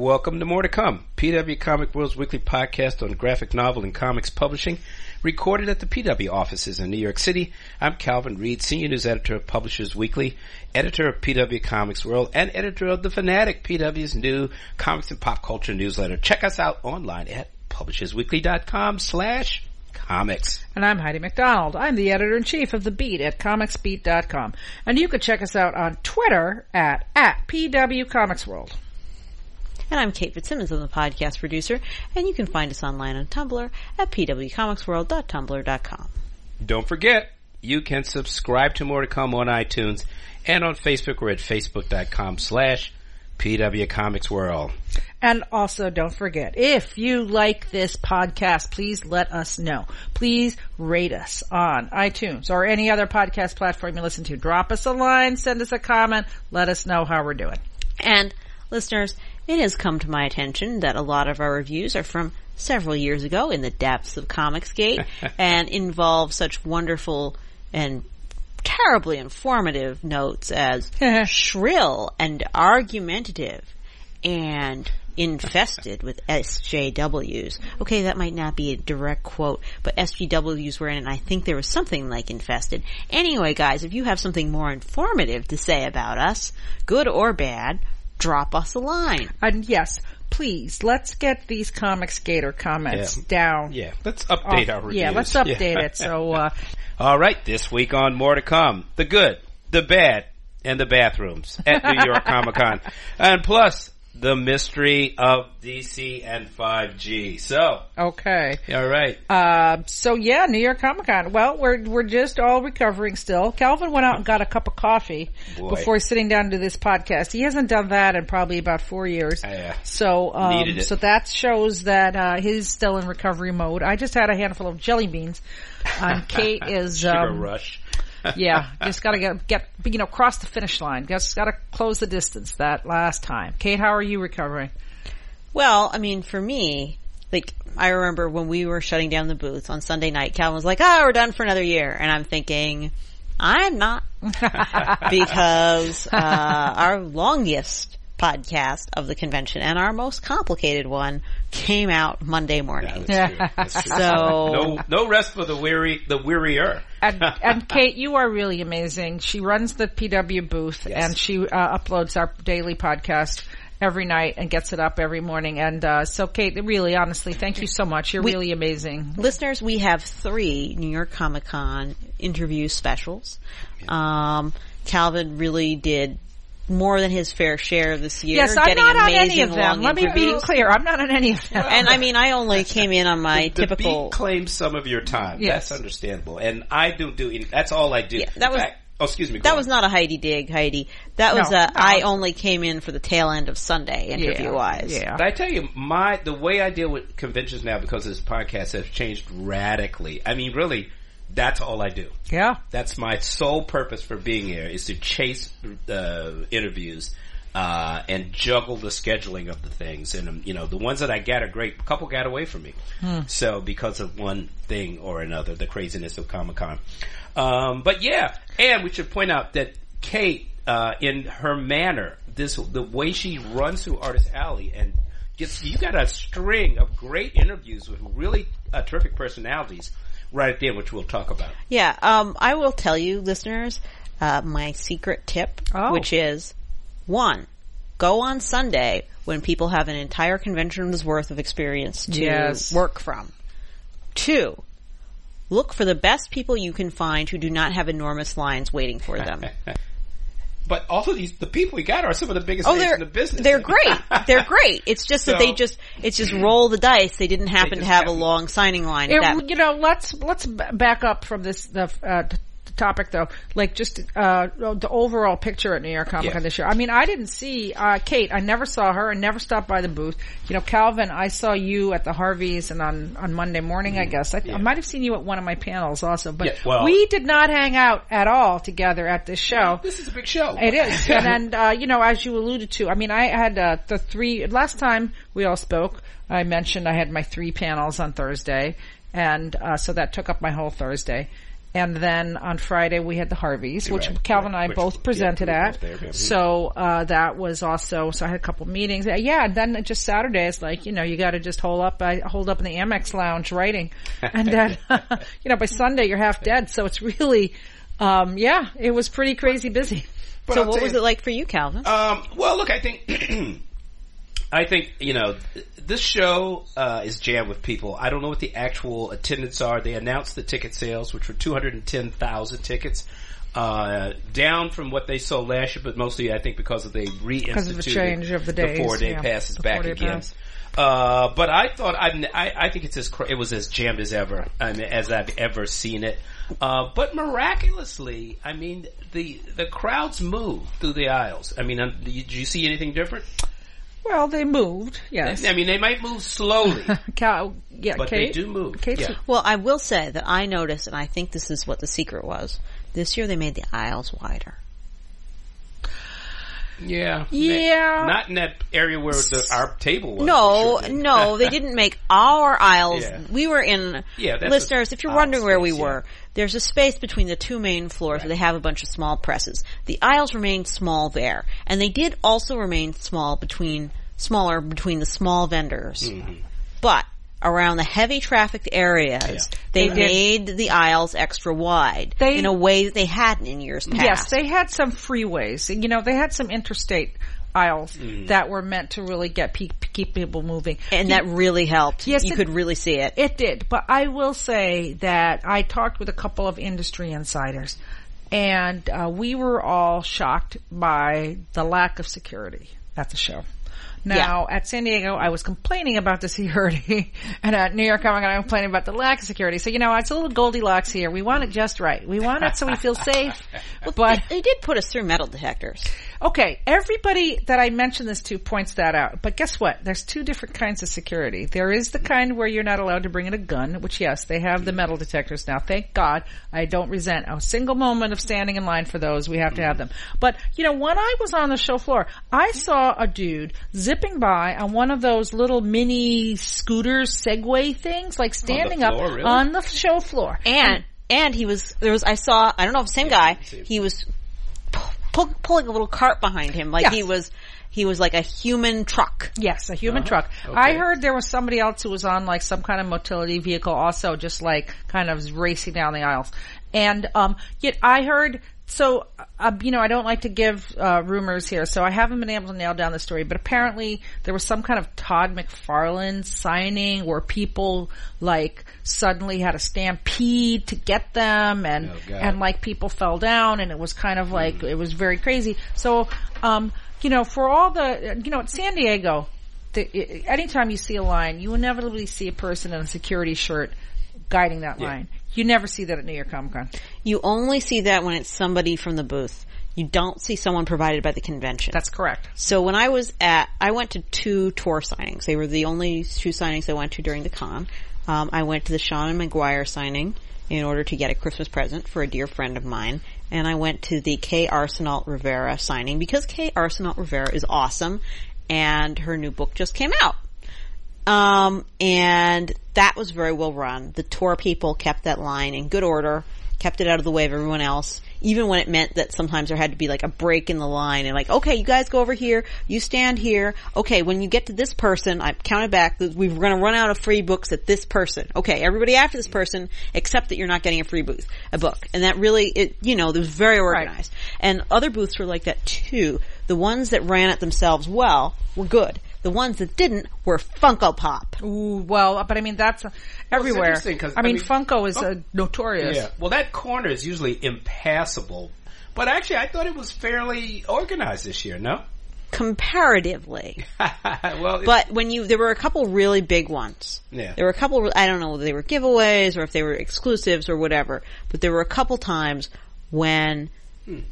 Welcome to More to Come, P.W. Comics World's weekly podcast on graphic novel and comics publishing, recorded at the P.W. offices in New York City. I'm Calvin Reed, Senior News Editor of Publishers Weekly, Editor of P.W. Comics World, and Editor of the Fanatic, P.W.'s new comics and pop culture newsletter. Check us out online at publishersweekly.com/comics. And I'm Heidi McDonald. I'm the editor-in-chief of The Beat at comicsbeat.com. And you can check us out on Twitter at P.W. Comics World. And I'm Kate Fitzsimmons, I'm the podcast producer, and you can find us online on Tumblr at pwcomicsworld.tumblr.com. Don't forget, you can subscribe to More to Come on iTunes, and on Facebook, we're at facebook.com/pwcomicsworld. And also, don't forget, if you like this podcast, please let us know. Please rate us on iTunes or any other podcast platform you listen to. Drop us a line, send us a comment, let us know how we're doing. And listeners, it has come to my attention that a lot of our reviews are from several years ago in the depths of Comicsgate and involve such wonderful and terribly informative notes as shrill and argumentative and infested with SJWs. Okay, that might not be a direct quote, but SJWs were in it, and I think there was something like infested. Anyway, guys, if you have something more informative to say about us, good or bad, drop us a line. And yes, please, let's get these Comicsgator comments down. Yeah, let's update our reviews. Yeah, let's update it. So, all right, this week on More to Come, the good, the bad, and the bathrooms at New York Comic Con. And plus, the mystery of DC and 5G. So. Okay. All right. New York Comic Con. Well, we're just all recovering still. Calvin went out and got a cup of coffee before sitting down to this podcast. He hasn't done that in probably about 4 years. Needed it. So that shows that, he's still in recovery mode. I just had a handful of jelly beans. Kate is, sugar rush. Yeah, just got to get cross the finish line. Just got to close the distance that last time. Kate, how are you recovering? Well, I mean, for me, like, I remember when we were shutting down the booth on Sunday night, Calvin was like, we're done for another year. And I'm thinking, I'm not. Because our longest podcast of the convention and our most complicated one came out Monday morning. That's true. So no rest for the wearier. And Kate, you are really amazing. She runs the PW booth, and she uploads our daily podcast every night and gets it up every morning. And so Kate, really, honestly, thank you so much. You're really amazing. Listeners, we have 3 New York Comic Con interview specials. Calvin really did more than his fair share this year. Yes, I'm not on any of them. Let me be clear. I'm not on any of them. And I mean, I only came in on my typical... The Beat claims some of your time. Yes. That's understandable. And I don't do anything. That's all I do. Yeah, that was... That was not a Heidi dig, Heidi. That was I only came in for the tail end of Sunday, interview-wise. Yeah. But I tell you, the way I deal with conventions now, because this podcast has changed radically. I mean, really... That's all I do. Yeah. That's my sole purpose for being here, is to chase interviews and juggle the scheduling of the things. And, the ones that I got, a couple got away from me. So because of one thing or another, the craziness of Comic-Con. And we should point out that Kate, in her manner, the way she runs through Artist Alley and gets, you got a string of great interviews with really terrific personalities right at the end, which we'll talk about. Yeah, I will tell you, listeners, my secret tip, which is, 1, go on Sunday when people have an entire convention's worth of experience to work from. 2, look for the best people you can find who do not have enormous lines waiting for them. But also the people we got are some of the biggest names in the business. They're great. They're great. It's just that it's just roll the dice. They didn't happen to have a long signing line. Let's back up from this, topic though, like just the overall picture at New York Comic Con this year. I mean, I didn't see Kate. I never saw her and never stopped by the booth. Calvin, I saw you at the Harvey's and on Monday morning, I guess. I might have seen you at one of my panels also, but we did not hang out at all together at this show. This is a big show. It is. And then, as you alluded to, I mean, I had the 3, last time we all spoke, I mentioned I had my 3 panels on Thursday, and so that took up my whole Thursday. And then on Friday, we had the Harveys, which Calvin and I both presented at. So that was also, so I had a couple meetings. Yeah, and then just Saturday, it's like, you know, you got to just hold up in the Amex lounge writing. And then, you know, by Sunday, you're half dead. So it's really, yeah, it was pretty crazy busy. But so what was it like for you, Calvin? Well, look, I think, you know, this show is jammed with people. I don't know what the actual attendance are. They announced the ticket sales, which were 210,000 tickets, down from what they sold last year, but mostly I think because of they reinstituted because of the change of the days, the 4-day passes back again. Pass. But I thought I think it's it was as jammed as ever, I mean, as I've ever seen it. But miraculously, I mean, the crowds moved through the aisles. I mean, did you see anything different? Well, they moved, yes. I mean, they might move slowly. But Kate, they do move. Yeah. Well, I will say that I noticed, and I think this is what the secret was, this year they made the aisles wider. Yeah. Yeah. Not in that area where our table was. No, no, they didn't make our aisles. Yeah. We were in, listeners, if you're wondering where we were, there's a space between the two main floors where they have a bunch of small presses. The aisles remained small there. And they did also remain smaller between the small vendors. Mm-hmm. But around the heavy trafficked areas, they made the aisles extra wide in a way that they hadn't in years past. Yes, they had some freeways. You know, they had some interstate aisles that were meant to really get keep people moving. And that really helped. Yes, you could really see it. It did. But I will say that I talked with a couple of industry insiders, and we were all shocked by the lack of security at the show. Now, at San Diego, I was complaining about the security, and at New York Comic Con, I was complaining about the lack of security. So, you know, it's a little Goldilocks here. We want it just right. We want it so we feel safe. Well, but they did put us through metal detectors. Okay, everybody that I mentioned this to points that out. But guess what? There's two different kinds of security. There is the kind where you're not allowed to bring in a gun, which, yes, they have the metal detectors now. Thank God. I don't resent a single moment of standing in line for those. We have to have them. But, you know, when I was on the show floor, I saw a dude zipping by on one of those little mini scooter Segway things, like standing up on the show floor. And he was, I saw, I don't know if the same guy, he was pulling a little cart behind him, like he was like a human truck. Yes, a human truck. Okay. I heard there was somebody else who was on like some kind of motility vehicle also, just like kind of racing down the aisles. And, yet I heard, so, you know, I don't like to give rumors here, so I haven't been able to nail down the story, but apparently there was some kind of Todd McFarlane signing where people, like, suddenly had a stampede to get them, and like, people fell down, and it was kind of like, it was very crazy. So, you know, for all the, you know, at San Diego, anytime you see a line, you inevitably see a person in a security shirt guiding that line. You never see that at New York Comic Con. You only see that when it's somebody from the booth. You don't see someone provided by the convention. That's correct. So when I went to two tour signings. They were the only two signings I went to during the con. I went to the Sean and McGuire signing in order to get a Christmas present for a dear friend of mine. And I went to the K. Arsenault Rivera signing because K. Arsenault Rivera is awesome and her new book just came out. And that was very well run. The tour people kept that line in good order, kept it out of the way of everyone else, even when it meant that sometimes there had to be like a break in the line and like, okay, you guys go over here, you stand here. Okay, when you get to this person, I counted back, we're going to run out of free books at this person. Okay, everybody after this person, except that you're not getting a book. And that really, you know, it was very organized. Right. And other booths were like that too. The ones that ran it themselves well were good. The ones that didn't were Funko Pop. Ooh, well, but I mean, that's everywhere. I mean, Funko is notorious. Yeah. Well, that corner is usually impassable. But actually, I thought it was fairly organized this year, no? Comparatively. Well, but there were a couple really big ones. Yeah. There were a couple, I don't know if they were giveaways or if they were exclusives or whatever, but there were a couple times when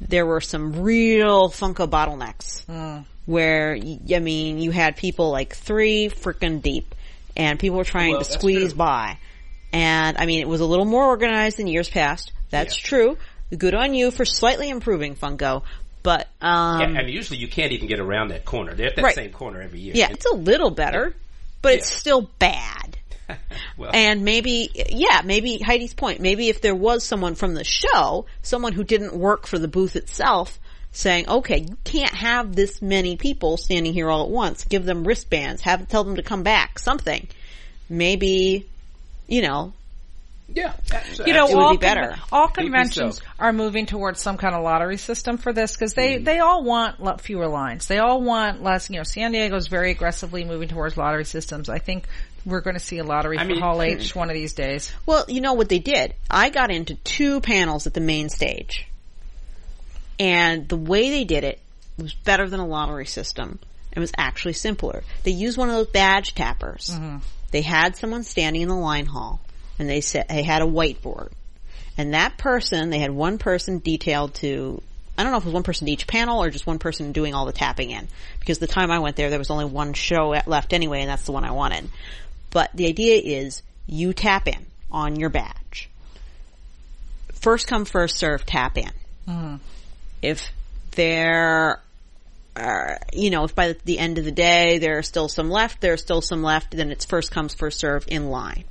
there were some real Funko bottlenecks. Where, I mean, you had people like 3 freaking deep, and people were trying to squeeze by. And, I mean, it was a little more organized than years past. That's true. Good on you for slightly improving Funko. But, yeah, and usually you can't even get around that corner. They're at that same corner every year. Yeah, it's a little better, but it's still bad. Well. And maybe, yeah, maybe Heidi's point, maybe if there was someone from the show, someone who didn't work for the booth itself, saying, okay, you can't have this many people standing here all at once, give them wristbands, tell them to come back, something. Maybe, you know. Yeah. Absolutely. You know, all be better. All conventions are moving towards some kind of lottery system for this because they all want fewer lines. They all want less, you know, San Diego's very aggressively moving towards lottery systems. I think we're going to see a lottery for Hall H one of these days. Well, you know what they did? I got into two panels at the main stage. And the way they did it was better than a lottery system. It was actually simpler. They used one of those badge tappers. Mm-hmm. They had someone standing in the line hall. And they said they had a whiteboard. And that person, they had one person detailed to, I don't know if it was one person to each panel or just one person doing all the tapping in. Because the time I went there, there was only one show left anyway, and that's the one I wanted. But the idea is you tap in on your badge. First come, first serve, tap in. Mm-hmm. If there are, you know, if by the end of the day there are still some left, then it's first comes, first serve in line.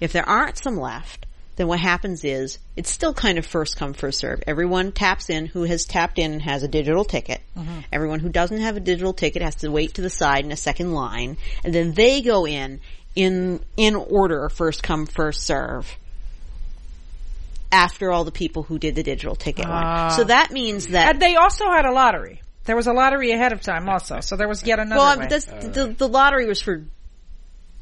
If there aren't some left, then what happens is it's still kind of first come, first serve. Everyone taps in who has tapped in and has a digital ticket. Mm-hmm. Everyone who doesn't have a digital ticket has to wait to the side in a second line, and then they go in order, first come, first serve. After all the people who did the digital ticket one. So that means that... And they also had a lottery. There was a lottery ahead of time also. So there was yet another way. The lottery was for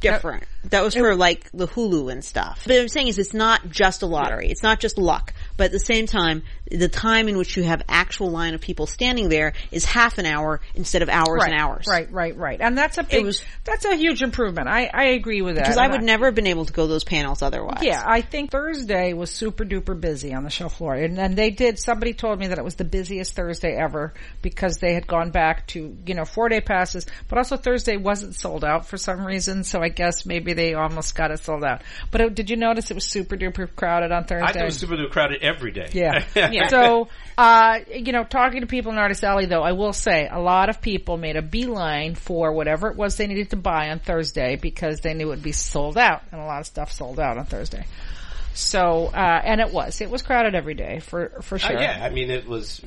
different. That was for like the Hulu and stuff. But what I'm saying is it's not just a lottery. It's not just luck. But at the same time, the time in which you have actual line of people standing there is half an hour instead of hours and hours. Right. And that's that's a huge improvement. I agree with that. Because I would never have been able to go to those panels otherwise. Yeah, I think Thursday was super duper busy on the show floor. And somebody told me that it was the busiest Thursday ever because they had gone back to, 4-day passes. But also Thursday wasn't sold out for some reason. So I guess maybe they almost got it sold out. But did you notice it was super duper crowded on Thursday? I thought it was super duper crowded every day. Yeah. So, talking to people in Artist Alley, though, I will say a lot of people made a beeline for whatever it was they needed to buy on Thursday because they knew it would be sold out, and a lot of stuff sold out on Thursday. So, and it was crowded every day for sure. Yeah, I mean, it was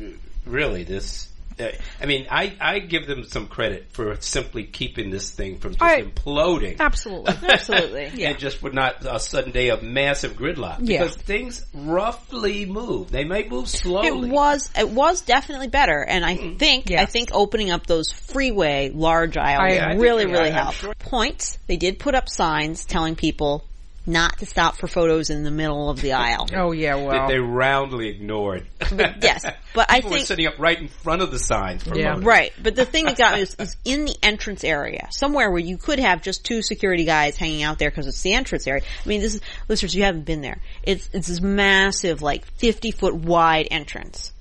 really this. I mean, I give them some credit for simply keeping this thing from just imploding. Absolutely. Yeah. And just for not a sudden day of massive gridlock. Because things roughly move. They may move slowly. It was definitely better. And I think opening up those freeway large aisles really helped. Sure. Points. They did put up signs telling people not to stop for photos in the middle of the aisle. Oh, yeah, well. They roundly ignored. But, yes, but I think... People were sitting up right in front of the signs for a moment. Right, but the thing that got me is in the entrance area, somewhere where you could have just two security guys hanging out there because it's the entrance area. I mean, this is... Listeners, you haven't been there. It's this massive, 50-foot wide entrance.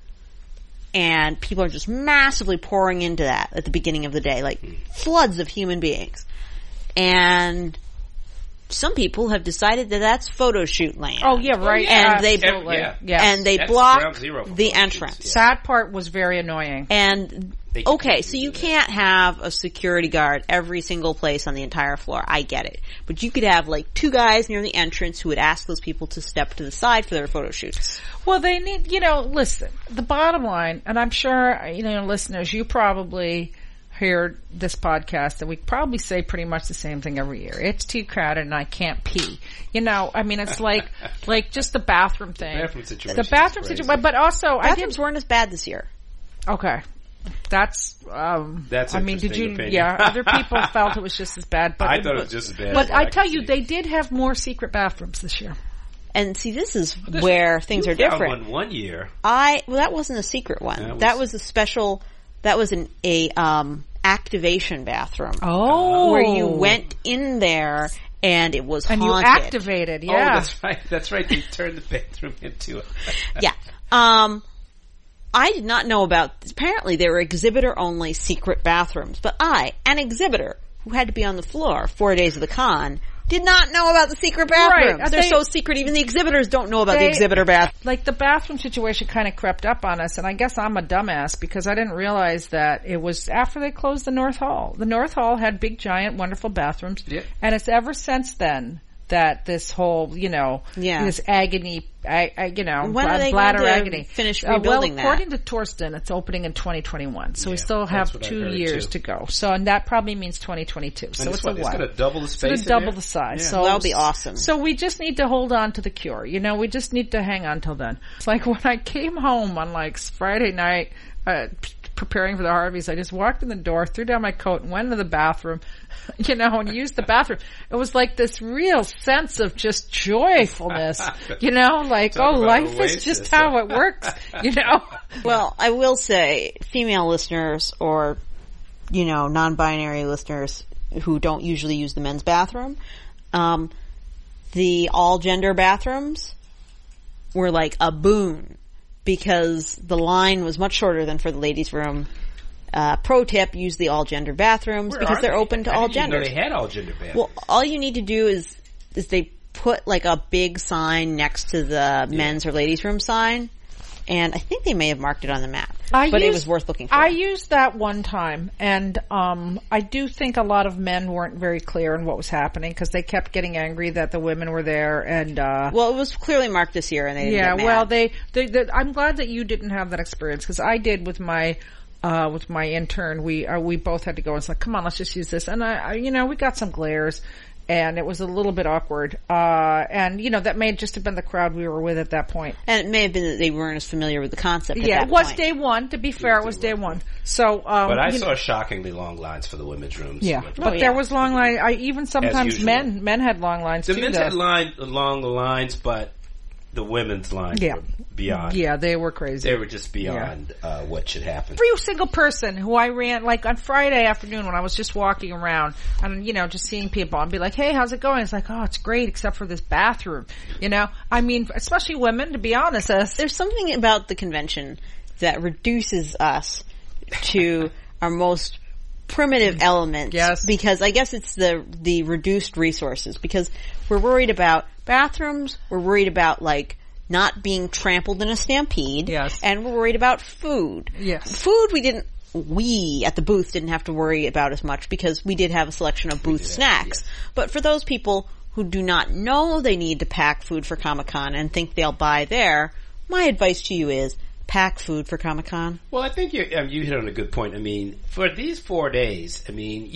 And people are just massively pouring into that at the beginning of the day, floods of human beings. And... Some people have decided that that's photo shoot land. Oh, yeah, right. And they block the entrance. Shoots, yeah. That part was very annoying. And, so you can't have a security guard every single place on the entire floor. I get it. But you could have, two guys near the entrance who would ask those people to step to the side for their photo shoots. Well, they need, listen, the bottom line, and I'm sure, listeners, you probably... heard this podcast and we probably say pretty much the same thing every year. It's too crowded and I can't pee. It's like just the bathroom thing. The bathroom situation, but also bathrooms weren't as bad this year. Okay. That's other people felt it was just as bad, but I thought it was just as bad. But I tell you, they did have more secret bathrooms this year. And see, this is where things are different. One year. That wasn't a secret one. That was a special. That was an activation bathroom. Oh. Where you went in there and it was haunted. And you activated, yeah. Oh, that's right. They turned the bathroom into it. Yeah. I did not know about this. Apparently there were exhibitor-only secret bathrooms. But I, an exhibitor who had to be on the floor 4 days of the con, did not know about the secret bathroom. Right. They're so secret, even the exhibitors don't know about the exhibitor bathroom. Like, the bathroom situation kind of crept up on us, and I guess I'm a dumbass because I didn't realize that it was after they closed the North Hall. The North Hall had big, giant, wonderful bathrooms, and it's ever since then that this whole, you know, this agony, when are they bladder going to agony. Finish rebuilding that? Well, according to Torsten, it's opening in 2021. So we still have 2 years to go. So, and that probably means 2022. And so it's a while. It's going to double the space. It's going to double the size. Yeah. So that'll be awesome. So we just need to hold on to the cure. You know, we just need to hang on till then. It's like when I came home on like Friday night, preparing for the Harveys, I just walked in the door, threw down my coat, and went into the bathroom, you know, and used the bathroom. It was like this real sense of just joyfulness, you know, like, oh, life is just how it works, you know. Well, I will say, female listeners or, you know, non-binary listeners who don't usually use the men's bathroom, the all-gender bathrooms were like a boon, because the line was much shorter than for the ladies' room. Pro tip, use the all-gender bathrooms because they're open to all genders. I didn't know they had all-gender bathrooms. Well, all you need to do is they put like a big sign next to the men's or ladies' room sign. And I think they may have marked it on the map. But it was worth looking for. I used that one time, and I do think a lot of men weren't very clear in what was happening because they kept getting angry that the women were there. And well, it was clearly marked this year, and they didn't get mad. Well, they I'm glad that you didn't have that experience because I did with my intern. We both had to go and say, "Come on, let's just use this." And I we got some glares. And it was a little bit awkward. And, you know, that may just have been the crowd we were with at that point. And it may have been that they weren't as familiar with the concept at that point. Yeah, it was day one. To be fair, it was day one. So, but I saw shockingly long lines for the women's rooms. Yeah. But there was long line. Even sometimes men had long lines too. The men's had long lines, but the women's lines were beyond. Yeah, they were crazy. They were just beyond what should happen. Every single person who I ran, like on Friday afternoon when I was just walking around and, you know, just seeing people and be like, hey, how's it going? It's like, oh, it's great except for this bathroom. You know, I mean, especially women, to be honest. There's something about the convention that reduces us to our most primitive elements. Yes. Because I guess it's the reduced resources because we're worried about bathrooms, we're worried about like not being trampled in a stampede. Yes. And we're worried about food. Yes. Food we at the booth didn't have to worry about as much because we did have a selection of booth snacks. Yes. But for those people who do not know they need to pack food for Comic-Con and think they'll buy there, my advice to you is pack food for Comic-Con. Well, I think you hit on a good point. I mean, for these 4 days, I mean,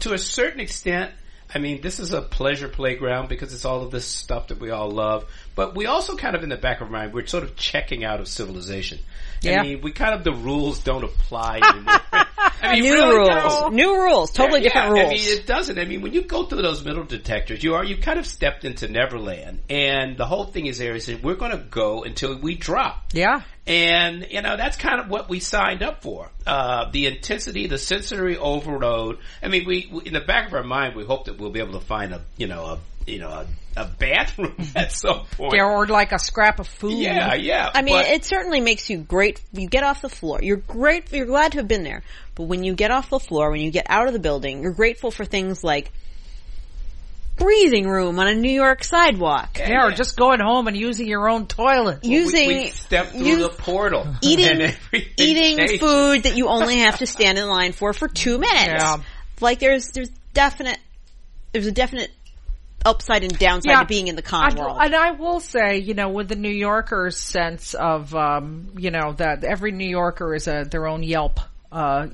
to a certain extent, I mean, this is a pleasure playground because it's all of this stuff that we all love. But we also kind of, in the back of our mind, we're sort of checking out of civilization. Yeah. I mean, we kind of, the rules don't apply anymore. I mean, New rules. Totally different rules. I mean, it doesn't. I mean, when you go through those metal detectors, you kind of stepped into Neverland. And the whole thing is that we're going to go until we drop. Yeah. And, you know, that's kind of what we signed up for. The intensity, the sensory overload. I mean, we in the back of our mind, we hope that we'll be able to find a bathroom at some point. Yeah, or like a scrap of food. Yeah, yeah. I mean, it certainly makes you great. You get off the floor. You're great. You're glad to have been there. But when you get off the floor, when you get out of the building, you're grateful for things like breathing room on a New York sidewalk. Yeah, yeah. Or just going home and using your own toilet. We step through the portal. Eating changes. Food that you only have to stand in line for 2 minutes. Yeah. Like there's a definite upside and downside to being in the con world. And I will say, you know, with the New Yorker's sense of, you know, that every New Yorker is their own Yelp,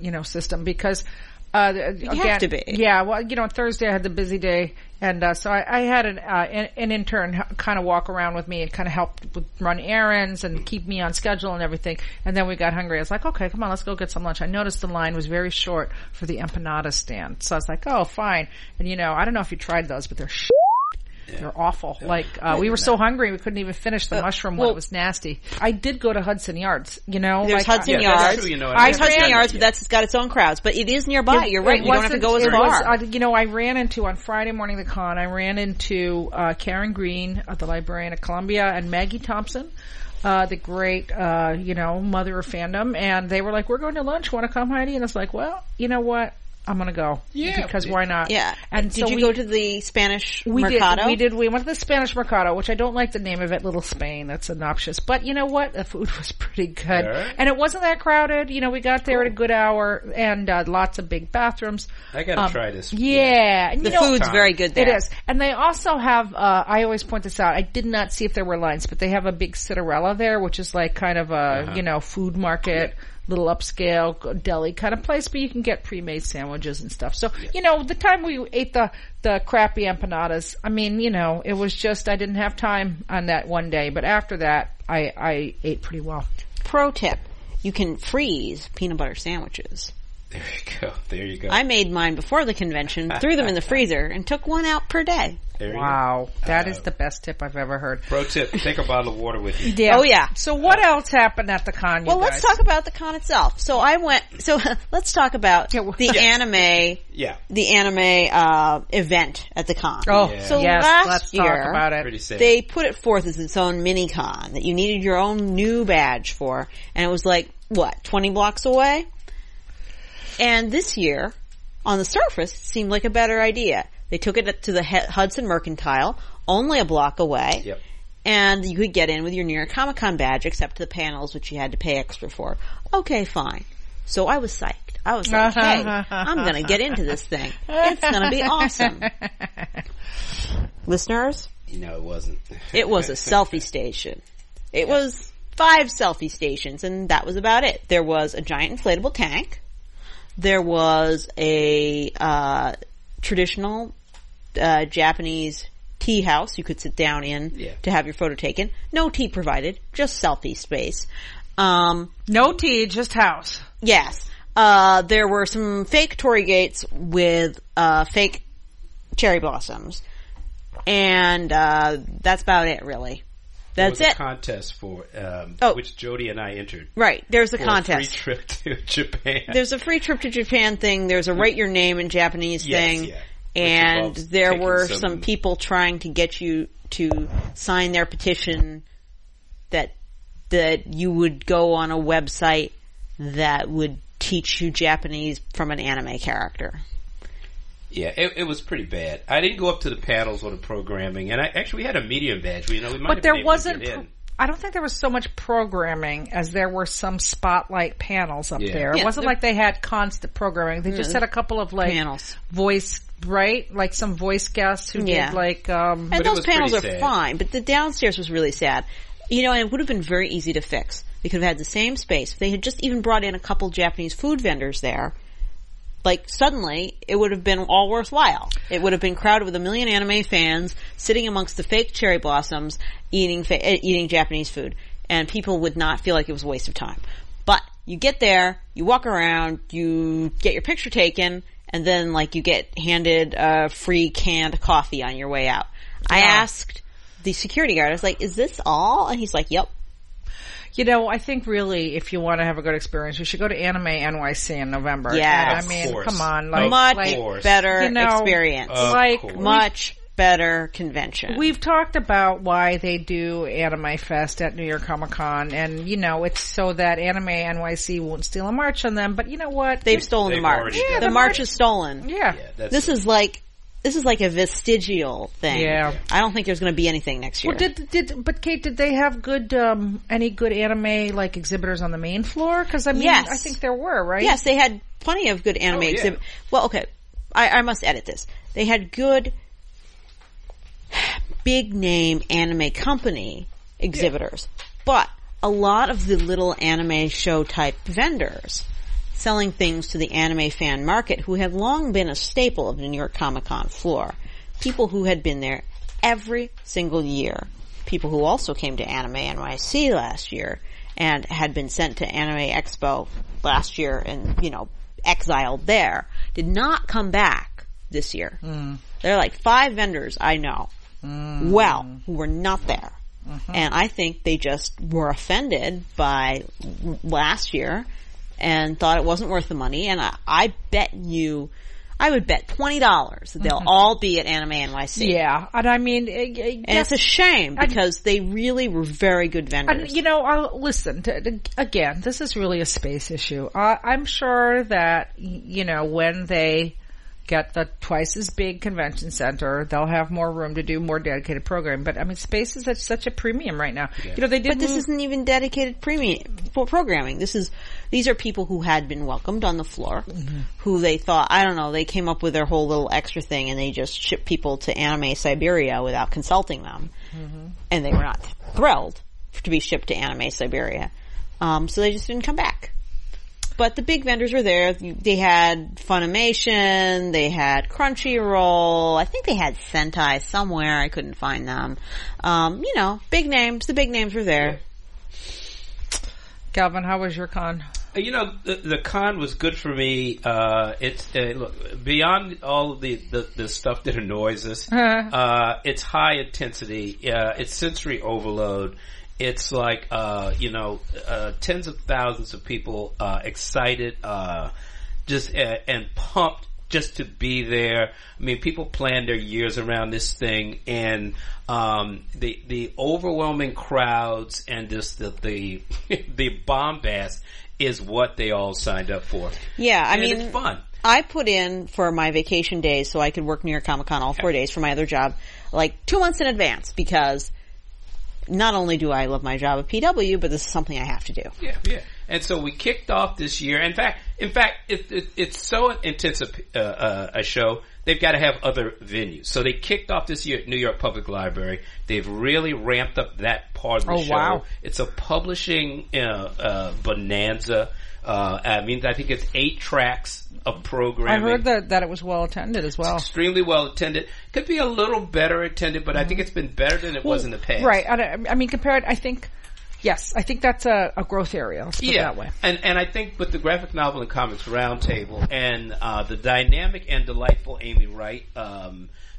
you know, system because, you have to be. Yeah. Well, you know, Thursday I had the busy day. And, so I had an intern kind of walk around with me and kind of help run errands and keep me on schedule and everything. And then we got hungry. I was like, okay, come on, let's go get some lunch. I noticed the line was very short for the empanada stand. So I was like, oh, fine. And you know, I don't know if you tried those, but they're shit. Yeah. They're awful. Yeah. Like, we were so hungry we couldn't even finish the mushroom one. It was nasty. I did go to Hudson Yards, you know. There's like, Hudson Yards. True, you know, I Hudson Yards, but that's, it's got its own crowds. But it is nearby. You're right. You don't have to go as far. You know, I ran into, on Friday morning at the con, I ran into Karen Green, the librarian at Columbia, and Maggie Thompson, the great, you know, mother of fandom. And they were like, we're going to lunch. Want to come, Heidi? And I was like, well, you know what? I'm going to go. Yeah. Because why not? Yeah. And did so you go to the Spanish Mercado? We did. We went to the Spanish Mercado, which I don't like the name of it, Little Spain. That's obnoxious. But you know what? The food was pretty good. Right. And it wasn't that crowded. You know, we got there at a good hour and lots of big bathrooms. I got to try this. Yeah. And the food's very good there. It is. And they also have, I always point this out, I did not see if there were lines, but they have a big Citarella there, which is like kind of a, you know, food market. Yeah. Little upscale deli kind of place, but you can get pre-made sandwiches and stuff. So, you know, the time we ate the crappy empanadas, I mean, you know, it was just, I didn't have time on that one day. But after that, I ate pretty well. Pro tip, you can freeze peanut butter sandwiches. There you go. There you go. I made mine before the convention, threw them in the freezer, and took one out per day. Wow. That is the best tip I've ever heard. Pro tip, take a bottle of water with you. Yeah. Oh, yeah. So what else happened at the con, you guys? Well, let's talk about the con itself. So I went, so let's talk about the anime, the anime, event at the con. Oh, yeah. So last year, they put it forth as its own mini con that you needed your own new badge for, and it was like, what, 20 blocks away? And this year, on the surface, it seemed like a better idea. They took it to the Hudson Mercantile, only a block away, and you could get in with your New York Comic Con badge, except the panels, which you had to pay extra for. Okay, fine. So I was psyched. I was like, hey, I'm going to get into this thing. It's going to be awesome. Listeners? No, it wasn't. It was a selfie station. It was 5 selfie stations, and that was about it. There was a giant inflatable tank. There was a traditional Japanese tea house you could sit down in to have your photo taken. No tea provided, just selfie space. No tea, just house. Yes. There were some fake Torii gates with fake cherry blossoms. And that's about it, really. That's there was a contest for which Jody and I entered. Right, there's a contest. A free trip to Japan. There's a free trip to Japan thing. There's a write your name in Japanese thing, and there were some people trying to get you to sign their petition that you would go on a website that would teach you Japanese from an anime character. Yeah, it was pretty bad. I didn't go up to the panels or the programming, and I actually had a medium badge. You know, we might have been able to get in. I don't think there was so much programming as there were some spotlight panels up there. Yeah, it wasn't like they had constant programming. They just had a couple of like panels. Voice, right? Like some voice guests who did like. And those panels are fine, but the downstairs was really sad. You know, and it would have been very easy to fix. They could have had the same space. They had just even brought in a couple Japanese food vendors there. Like, suddenly, it would have been all worthwhile. It would have been crowded with a million anime fans sitting amongst the fake cherry blossoms eating Japanese food. And people would not feel like it was a waste of time. But you get there, you walk around, you get your picture taken, and then, like, you get handed a free canned coffee on your way out. Yeah. I asked the security guard, I was like, is this all? And he's like, yep. You know, I think really, if you want to have a good experience, you should go to Anime NYC in November. Yeah, I mean, come on, like much better experience, like much better convention. We've talked about why they do Anime Fest at New York Comic Con, and you know, it's so that Anime NYC won't steal a march on them. But you know what? They've stolen the march. Yeah, the march is stolen. Yeah, this is like. This is like a vestigial thing. Yeah. I don't think there's going to be anything next year. Well, but Kate, did they have good, any good anime, like, exhibitors on the main floor? Because, I mean, I think there were, right? Yes, they had plenty of good anime exhibitors. Well, okay. I must edit this. They had good, big-name anime company exhibitors. Yeah. But a lot of the little anime show-type vendors selling things to the anime fan market who had long been a staple of the New York Comic Con floor. People who had been there every single year. People who also came to Anime NYC last year and had been sent to Anime Expo last year and, you know, exiled there, did not come back this year. Mm. There are like 5 vendors I know well who were not there. Mm-hmm. And I think they just were offended by last year and thought it wasn't worth the money. And I bet you, I would bet $20 that they'll all be at Anime NYC. Yeah. And I mean... and it's a shame because they really were very good vendors. And, you know, listen, again, this is really a space issue. I'm sure that, you know, when they get the twice as big convention center, they'll have more room to do more dedicated programming. But I mean, space is at such a premium right now. Yeah. You know, they did. But this isn't even dedicated premium for programming. These are people who had been welcomed on the floor, who they thought, I don't know, they came up with their whole little extra thing and they just shipped people to Anime Siberia without consulting them, and they were not thrilled to be shipped to Anime Siberia, so they just didn't come back. But the big vendors were there. They had Funimation. They had Crunchyroll. I think they had Sentai somewhere. I couldn't find them. You know, big names. The big names were there. Calvin, how was your con? You know, the con was good for me. It's look, beyond all of the stuff that annoys us, it's high intensity. It's sensory overload. It's like, you know, tens of thousands of people, excited, just, and pumped just to be there. I mean, people plan their years around this thing, and, the overwhelming crowds and just the bombast is what they all signed up for. Yeah, I mean, it's fun. I put in for my vacation days so I could work New York Comic Con all 4 days for my other job, like 2 months in advance, because not only do I love my job at PW, but this is something I have to do. Yeah, yeah. And so we kicked off this year. In fact, it's so intense a show, they've got to have other venues. So they kicked off this year at New York Public Library. They've really ramped up that part of the show. Wow. It's a publishing bonanza. I mean, I think it's 8 tracks of programming. I heard that it was well attended as well. It's extremely well attended. Could be a little better attended, but I think it's been better than it was in the past. Right. I mean, compare it, I think, yes, I think that's a growth area. Let's put it that way. And I think with the graphic novel and comics roundtable and the dynamic and delightful Amy Wright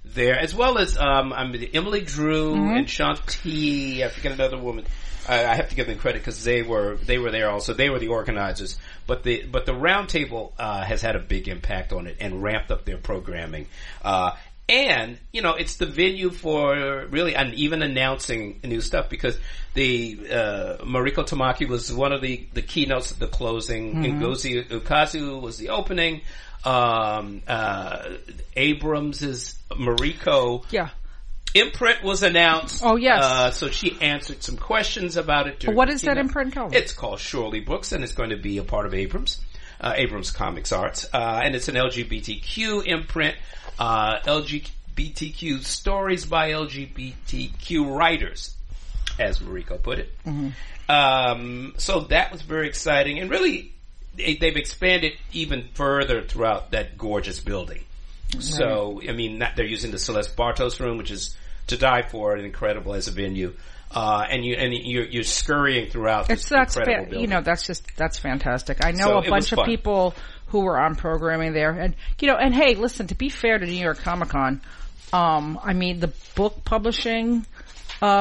there, as well as I mean, Emily Drew and Shanti, I forget another woman. I have to give them credit because they were there also. They were the organizers, but the roundtable has had a big impact on it and ramped up their programming. And you know, it's the venue for really even announcing new stuff because Mariko Tamaki was one of the keynotes at the closing. Ngozi Ukazu was the opening. Abrams is Mariko. Yeah. Imprint was announced. Oh, yes. So she answered some questions about it. What is that imprint called? It's called Shirley Books, and it's going to be a part of Abrams Comics Arts. And it's an LGBTQ imprint, LGBTQ stories by LGBTQ writers, as Mariko put it. So that was very exciting. And really, they've expanded even further throughout that gorgeous building. So, I mean, they're using the Celeste Bartos room, which is to die for and incredible as a venue. And you're scurrying throughout this incredible building. You know, that's fantastic. I know a bunch of people who were on programming there. And, you know, and hey, listen, to be fair to New York Comic Con, I mean, the book publishing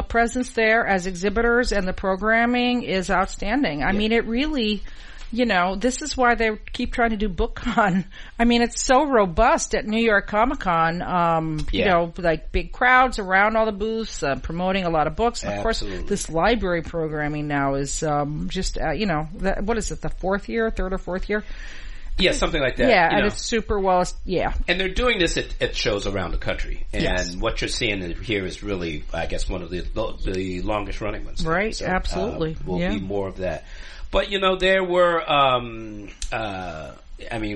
presence there as exhibitors and the programming is outstanding. I mean, it really... You know, this is why they keep trying to do BookCon. I mean, it's so robust at New York Comic Con. You know, like big crowds around all the booths, promoting a lot of books. And of course, this library programming now is just, you know, what is it, the third or fourth year? Yeah, something like that. Yeah, you know. And it's super well, yeah. And they're doing this at shows around the country. And what you're seeing here is really, I guess, one of the longest running ones. Right, so, absolutely. We'll be more of that. But, you know, there were, I mean,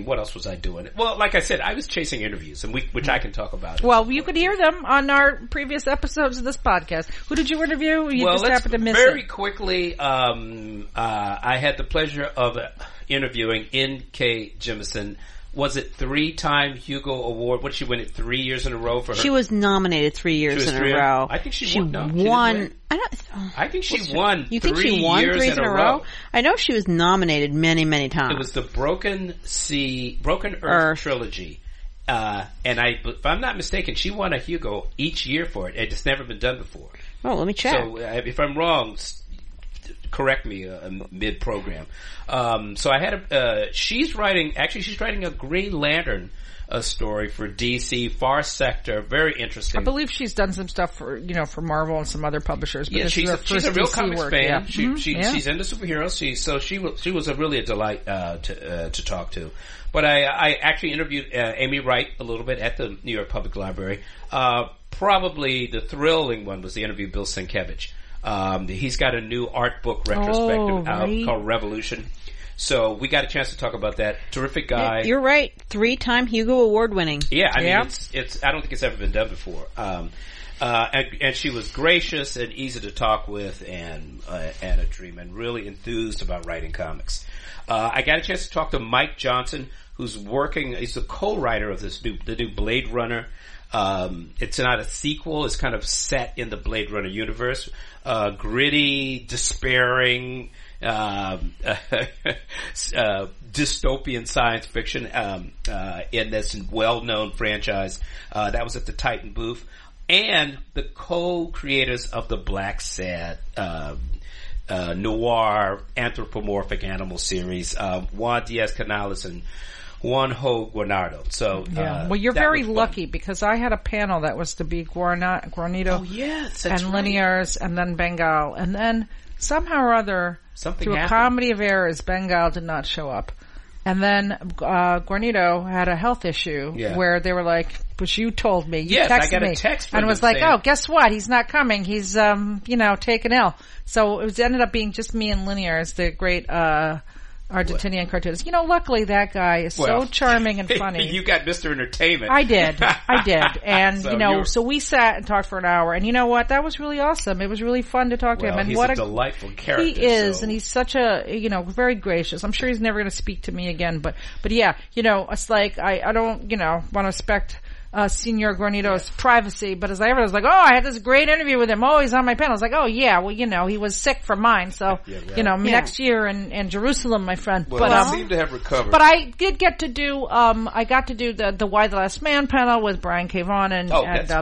what else was I doing? Well, like I said, I was chasing interviews, and which I can talk about. Well, you could hear them on our previous episodes of this podcast. Who did you interview? You just happened to miss it. Very quickly, I had the pleasure of interviewing N.K. Jemisin. Was it 3-time Hugo Award? What, she win it 3 years in a row for her? She was nominated 3 years in a row. I think she won. I think she won 3 years in a row. I know she was nominated many, many times. It was the Broken Earth trilogy. If I'm not mistaken, she won a Hugo each year for it. It's never been done before. Oh, let me check. So if I'm wrong, correct me mid-program. So I had a she's writing a Green Lantern story for DC, Far Sector, very interesting. I believe she's done some stuff for, you know, for Marvel and some other publishers. But yeah, she's a real DC comics fan. Yeah. She's into superheroes. She was really a delight to talk to. But I actually interviewed Amy Wright a little bit at the New York Public Library. Probably the thrilling one was the interview with Bill Sienkiewicz. He's got a new art book retrospective out called Revolution. So we got a chance to talk about that. Terrific guy. You're right. 3-time Hugo Award winning. Yeah, I mean, it's I don't think it's ever been done before. And she was gracious and easy to talk with, and a dream, and really enthused about writing comics. I got a chance to talk to Mike Johnson, who's working. He's the co-writer of the new Blade Runner. It's not a sequel. It's kind of set in the Blade Runner universe. Gritty, despairing, dystopian science fiction, in this well-known franchise. That was at the Titan booth. And the co-creators of the Black Sad, noir anthropomorphic animal series, Juan Diaz-Canales and Juanjo Guarnido. So, yeah. Well, you're very lucky because I had a panel that was to be Guarnido and right. Liniers and then Bengal. And then somehow or other, through a comedy of errors, Bengal did not show up. And then Guarnido had a health issue where they were like, but you told me. You texted me. I got a text from him. And was like, oh, guess what? He's not coming. He's, taken ill. So it ended up being just me and Liniers, the great Argentinian cartoonist. You know, luckily that guy is so charming and funny. You got Mr. Entertainment. I did. And, so we sat and talked for an hour. And you know what? That was really awesome. It was really fun to talk to him. And he's a delightful character. He is. So. And he's such a, very gracious. I'm sure he's never going to speak to me again. But yeah, it's like I don't, want to expect Senor Guarnido's privacy, but as I was like, I had this great interview with him. Oh, he's on my panel. I was like, he was sick from mine. So, next year in Jerusalem, my friend. Well, but I seem to have recovered. But I did get to do, the Why the Last Man panel with Brian K. Vaughan and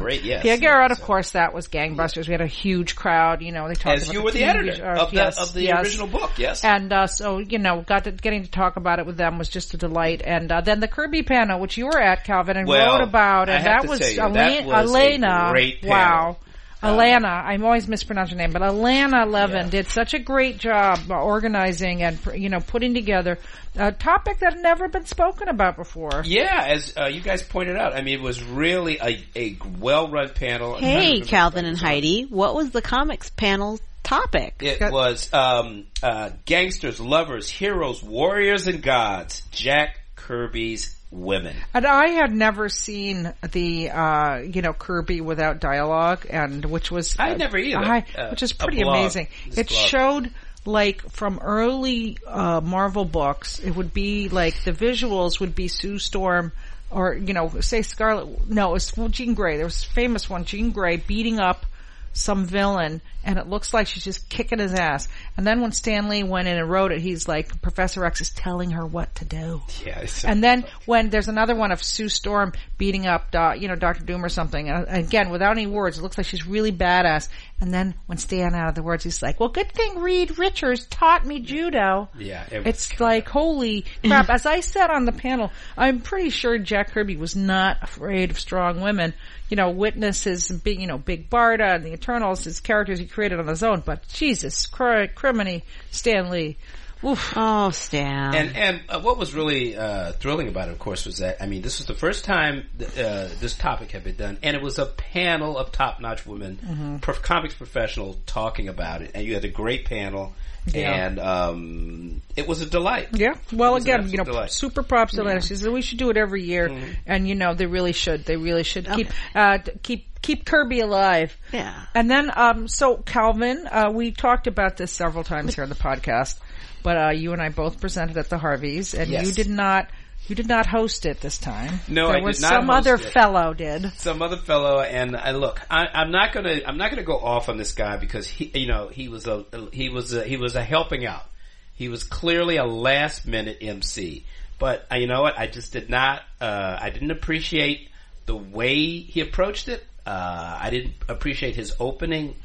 great. Yes. Pierre Garrett. Of course, that was gangbusters. Yeah. We had a huge crowd, they talked about you were the editor of the original book, yes. And, getting to talk about it with them was just a delight. And, then the Kirby panel, which you were at, Calvin, and wrote about. And that was, Alana. Great panel. Wow. Alana, I'm always mispronouncing her name, but Alana Levin did such a great job organizing and, putting together a topic that had never been spoken about before. Yeah, as you guys pointed out, it was really a well-run panel. Hey, Calvin and Heidi, what was the comics panel topic? It was Gangsters, Lovers, Heroes, Warriors, and Gods, Jack Kirby's Women. And I had never seen the, Kirby without dialogue, and which was... I never either. Which is pretty amazing. It showed, from early Marvel books, it would be, the visuals would be Sue Storm, or, Scarlet... No, it was Jean Grey. There was a famous one, Jean Grey, beating up some villain, and it looks like she's just kicking his ass. And then when Stan Lee went in and wrote it, he's like, Professor X is telling her what to do. Yeah. And then when there's another one of Sue Storm beating up, Dr. Doom or something, and again, without any words, it looks like she's really badass. And then when Stan out of the words, he's like, well, good thing Reed Richards taught me judo. Yeah. It's like, holy crap. As I said on the panel, I'm pretty sure Jack Kirby was not afraid of strong women. Witness his being, Big Barda and the Eternals, his characters he created on his own, but Jesus Christ, criminy, Stan Lee. Oof. Oh, Stan. And what was really thrilling about it, of course, was that, this was the first time this topic had been done, and it was a panel of top-notch women, comics professionals, talking about it, and you had a great panel. Yeah. And it was a delight. Yeah. Well, again, super props to Atlanta. She said we should do it every year, and they really should. They really should keep Kirby alive. Yeah. And then, Calvin, we talked about this several times here on the podcast, but you and I both presented at the Harveys, and you did not. You did not host it this time. No, I did not. Some other fellow, and I'm not gonna go off on this guy because he was helping out. He was clearly a last minute MC, but you know what? I just did not. I didn't appreciate the way he approached it. I didn't appreciate his opening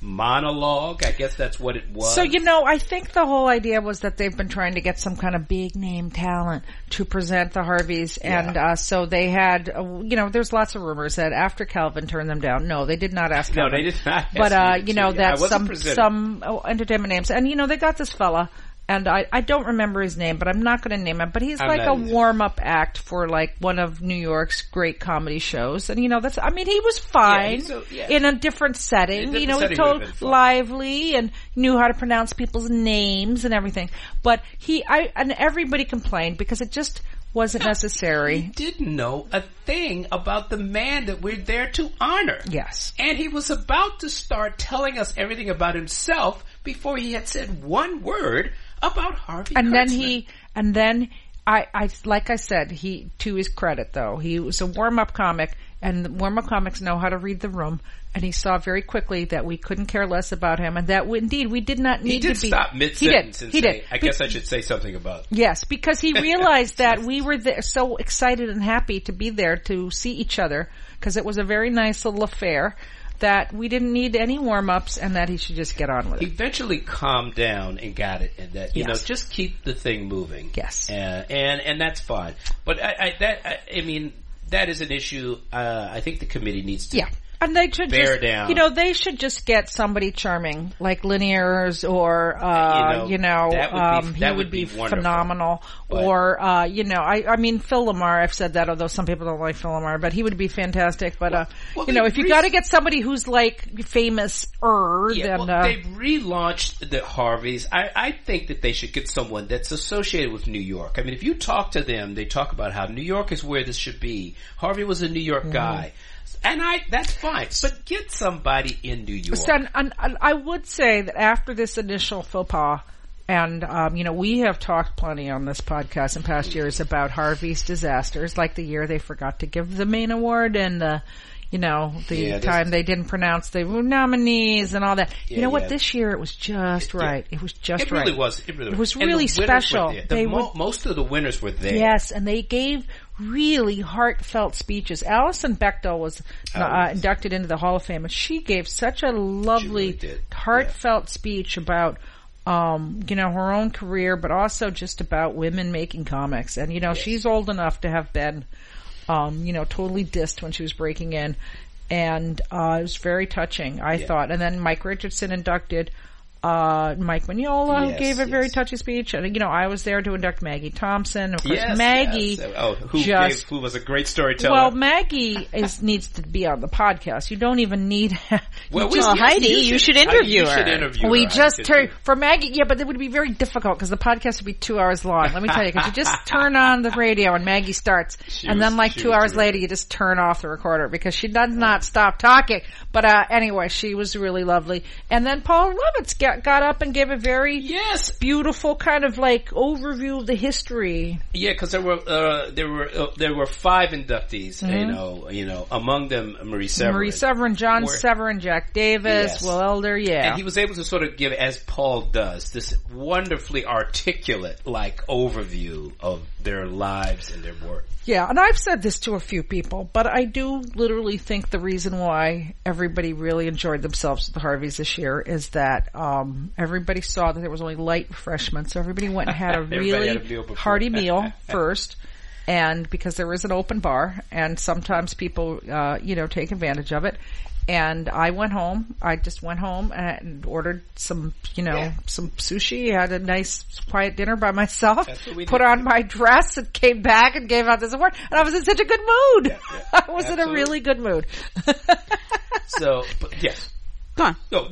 monologue. I guess that's what it was. So, you know, I think the whole idea was that they've been trying to get some kind of big name talent to present the Harveys. And so they had, you know, there's lots of rumors that after Calvin turned them down. No, they did not ask Calvin. No, they did not ask. But, you know, that some entertainment names. And, you know, they got this fella. And I don't remember his name, but I'm not going to name him. But he's like a warm-up act for like one of New York's great comedy shows. And, you know, that's, I mean, he was fine in a different setting. You know, he told lively and knew how to pronounce people's names and everything. But and everybody complained because it just wasn't necessary. He didn't know a thing about the man that we're there to honor. Yes. And he was about to start telling us everything about himself before he had said one word about Harvey Kurtzman. And then, like I said, he, to his credit though, he was a warm-up comic, and warm-up comics know how to read the room, and he saw very quickly that we couldn't care less about him, and that we did not need to be... He did stop mid-sentence and say, I guess I should say something about... Yes, because he realized that we were there, so excited and happy to be there to see each other, because it was a very nice little affair, that we didn't need any warm-ups and that he should just get on with it. He eventually calmed down and got it, and that, you know, just keep the thing moving. Yes. And that's fine. But I mean, that is an issue I think the committee needs to... Yeah. And they should bear down. You know, they should just get somebody charming, like Liniers, or that would be phenomenal. But, or I mean Phil Lamar. I've said that, although some people don't like Phil Lamar, but he would be fantastic. But if you got to get somebody who's like famous, they've relaunched the Harveys. I think that they should get someone that's associated with New York. I mean, if you talk to them, they talk about how New York is where this should be. Harvey was a New York guy. And that's fine, but get somebody in New York. So, and I would say that after this initial faux pas, and we have talked plenty on this podcast in past years about Harvey's disasters, like the year they forgot to give the main award and the time they didn't pronounce the nominees and all that. You know what? This year it was just right. It was just right. It really was special. Most of the winners were there. Yes, and they gave really heartfelt speeches. Alison Bechdel was inducted into the Hall of Fame, and she gave such a lovely, heartfelt speech about her own career, but also just about women making comics. And she's old enough to have been totally dissed when she was breaking in, and it was very touching, I thought. And then Mike Richardson inducted Mike Mignola, who gave a very touchy speech. And, I was there to induct Maggie Thompson. Of course, Maggie... Yes. Oh, who was a great storyteller. Well, Maggie needs to be on the podcast. You don't even need... Heidi, you should interview her. For Maggie, but it would be very difficult because the podcast would be 2 hours long. Let me tell you, because you just turn on the radio and Maggie starts. Then 2 hours later, you just turn off the recorder because she does not stop talking. But anyway, she was really lovely. And then Paul Lovitz got up and gave a very beautiful kind of like overview of the history. Yeah, because there were five inductees, among them Marie Severin, John Severin, Jack Davis, Will Elder, and he was able to sort of give, as Paul does, this wonderfully articulate like overview of their lives and their work. Yeah, and I've said this to a few people, but I do literally think the reason why everybody really enjoyed themselves at the Harveys this year is that everybody saw that there was only light refreshments, so everybody went and had a really hearty meal first, and because there is an open bar, and sometimes people, take advantage of it. And I went home. I just went home and ordered some, some sushi. I had a nice, quiet dinner by myself. Put on my dress and came back and gave out this award. And I was in such a good mood. Yeah. I was in a really good mood. So, but, yes. Go on. No.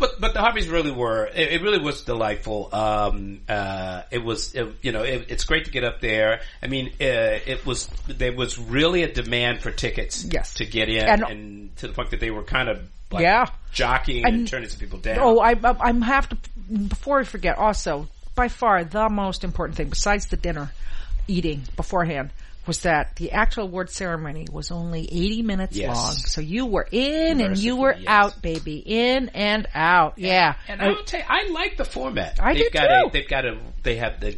But the Harveys really were. It really was delightful. It's great to get up there. I mean, there was really a demand for tickets to get in, and to the point that they were kind of like jockeying and turning some people down. Oh, I have to, before I forget. Also, by far the most important thing, besides the dinner, eating beforehand, was that the actual award ceremony was only 80 minutes long. So you were in and you were out, baby. In and out. Yeah. And I would say I like the format. They have the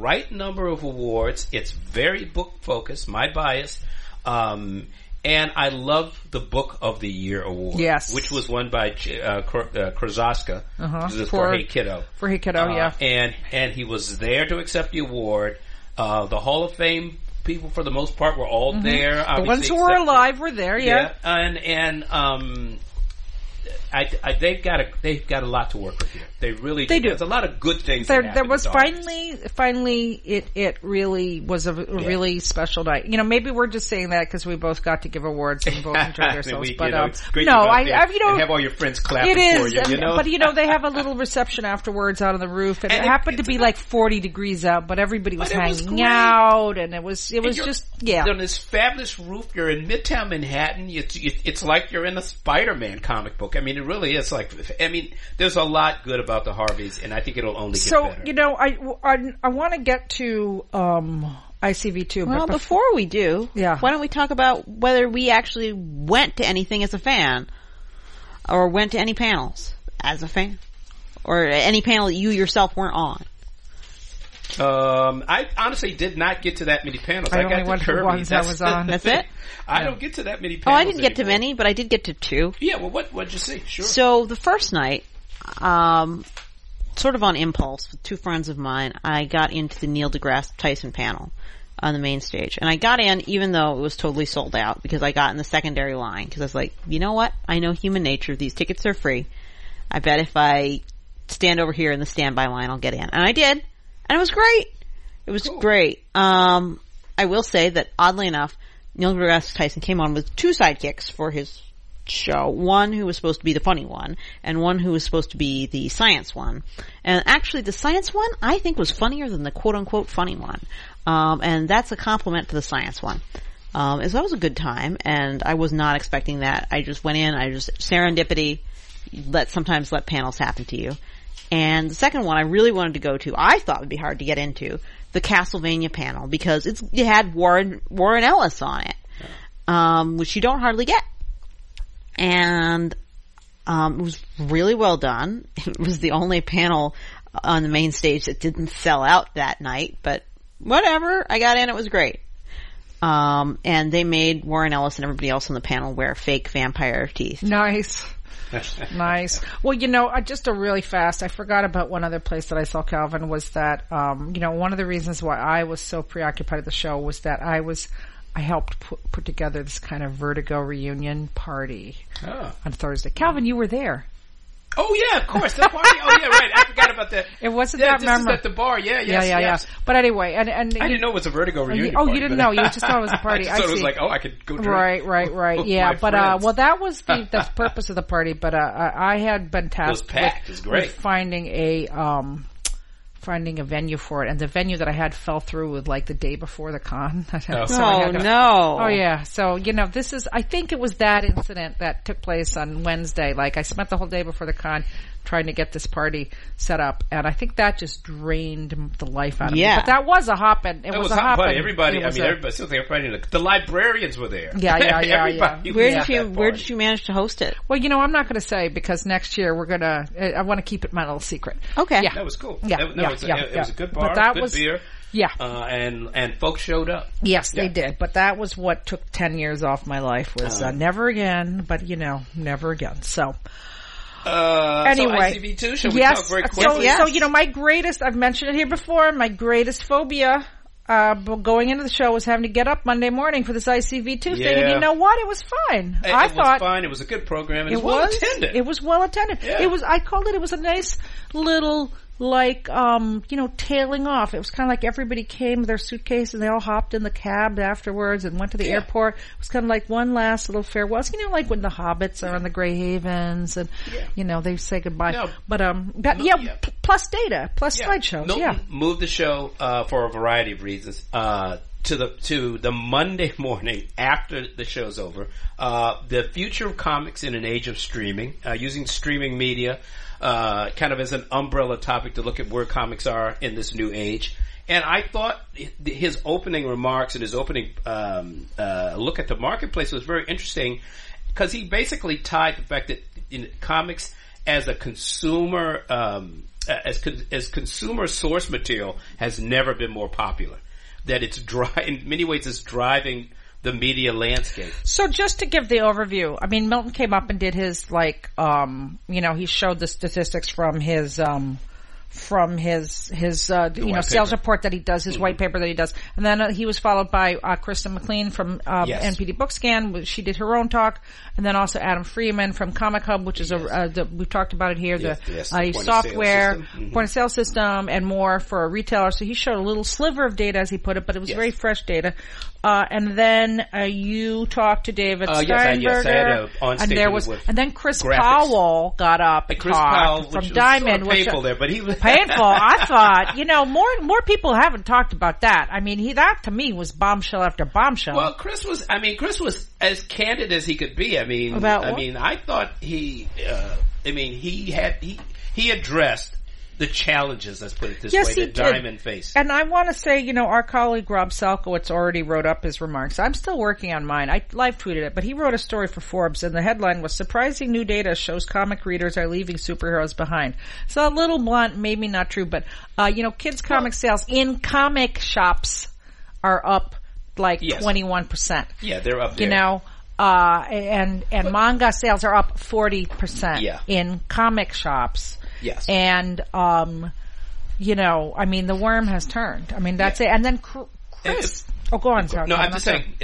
right number of awards. It's very book focused, my bias. And I love the Book of the Year Award. Yes. Which was won by Krasaska. Uh-huh. This is for Hey Kiddo. For Hey Kiddo, yeah. And he was there to accept the award. The Hall of Fame people, for the most part, were all there. The ones who were alive were there, yeah. They've got a lot to work with here. They really do. There's a lot of good things. There was finally it really was a really special night. You know, maybe we're just saying that because we both got to give awards and both enjoyed ourselves. And have all your friends clapping for you. But they have a little reception afterwards out on the roof, and it happened to be like 40 degrees out, but everybody was hanging out, and it was just on this fabulous roof. You're in Midtown Manhattan. It's like you're in a Spider-Man comic book. I mean, it really is like, there's a lot good about the Harveys, and I think it'll only get better. So, I want to get to ICV2. Well, but before we do, why don't we talk about whether we actually went to anything as a fan, or went to any panels as a fan, or any panel that you yourself weren't on? I honestly did not get to that many panels. I only went to ones I was on. That's it? I don't get to that many panels. Oh, I didn't get to many, but I did get to two. Yeah, well, what'd you see? Sure. So, the first night, sort of on impulse, with two friends of mine, I got into the Neil deGrasse Tyson panel on the main stage. And I got in, even though it was totally sold out, because I got in the secondary line, because I was like, you know what? I know human nature. These tickets are free. I bet if I stand over here in the standby line, I'll get in. And I did. And it was great. It was great. I will say that, oddly enough, Neil deGrasse Tyson came on with two sidekicks for his show. One who was supposed to be the funny one, and one who was supposed to be the science one. And actually, the science one, I think, was funnier than the quote-unquote funny one. And that's a compliment to the science one. So that was a good time, and I was not expecting that. I just went in, serendipity, sometimes let panels happen to you. And the second one I really wanted to go to, I thought would be hard to get into, the Castlevania panel, because it had Warren Ellis on it, which you don't hardly get. And it was really well done. It was the only panel on the main stage that didn't sell out that night, but whatever, I got in, it was great. And they made Warren Ellis and everybody else on the panel wear fake vampire teeth. Nice. Nice. Well, just a really fast, I forgot about one other place that I saw Calvin, was that, one of the reasons why I was so preoccupied at the show was that I helped put together this kind of Vertigo reunion party on Thursday. Calvin, you were there. Oh, yeah, of course. That party. Oh, yeah, right. I forgot about that. It wasn't that memorable. This is at the bar. Yes. But anyway. And I didn't know it was a Vertigo reunion party. Oh, you didn't know. You just thought it was a party. I thought it was like, I could go drink. Right. Yeah, but, that was the purpose of the party. But I had been tasked with finding a venue for it, and the venue that I had fell through with the day before the con. So this is, I think it was that incident that took place on Wednesday. I spent the whole day before the con trying to get this party set up, and I think that just drained the life out of me. But that was a hoppin'. It was a hoppin'. Everybody, the librarians were there. Yeah. Everybody. Where did you manage to host it? Well, I'm not going to say, because next year we're going to, I want to keep it my little secret. Okay. Yeah. That was cool. Yeah. It was a good bar, good beer. Yeah. And folks showed up. Yes, they did. But that was what took 10 years off my life, was never again, but never again. So. Anyway. So ICV2, shall we talk very quickly? So, my greatest, I've mentioned it here before, my greatest phobia going into the show was having to get up Monday morning for this ICV2 thing. And you know what? It was fine. I thought it was fine. It was a good program. It was well attended. It was well attended. Yeah. I called it was a nice little, tailing off. It was kind of like everybody came with their suitcase and they all hopped in the cab afterwards and went to the airport. It was kind of like one last little farewell. It's, like when the hobbits are on the Grey Havens and, they say goodbye. No. But, plus data, plus slideshows. Milton moved the show, for a variety of reasons, to the Monday morning after the show's over. The future of comics in an age of streaming, using streaming media, kind of as an umbrella topic to look at where comics are in this new age. And I thought his opening remarks and his opening look at the marketplace was very interesting, because he basically tied the fact that in comics as a consumer, as consumer source material, has never been more popular. That it's in many ways it's driving the media landscape. So just to give the overview, I mean, Milton came up and did his, like, you know, he showed the statistics from his you know, sales report that he does, his white paper that he does. And then he was followed by Kristen McLean from NPD BookScan. She did her own talk. And then also Adam Freeman from Comic Hub, which is we've talked about it here, the software, point-of-sale system, and more for a retailer. So he showed a little sliver of data, as he put it, but it was very fresh data. And then you talked to David Steinberger. Yes, I had on stage. And then Chris Powell got up and talked from Diamond. Sort of painful there, but he was painful. I thought, you know, more people haven't talked about that. I mean, that to me was bombshell after bombshell. Well, Chris was as candid as he could be. I mean, I thought he addressed the challenges, let's put it this way, that Diamond faced. And I want to say, you know, our colleague Rob Salkowitz already wrote up his remarks. I'm still working on mine. I live tweeted it, but he wrote a story for Forbes, and the headline was, "Surprising New Data Shows Comic Readers Are Leaving Superheroes Behind." So a little blunt, maybe not true, but, you know, kids' comic sales in comic shops are up like 21%. Yeah, they're up there. You know? And manga sales are up 40% in comic shops. Yes. And, you know, I mean, the worm has turned. I mean, that's it. And then Chris. Go on, Sarah. No, I'm just saying,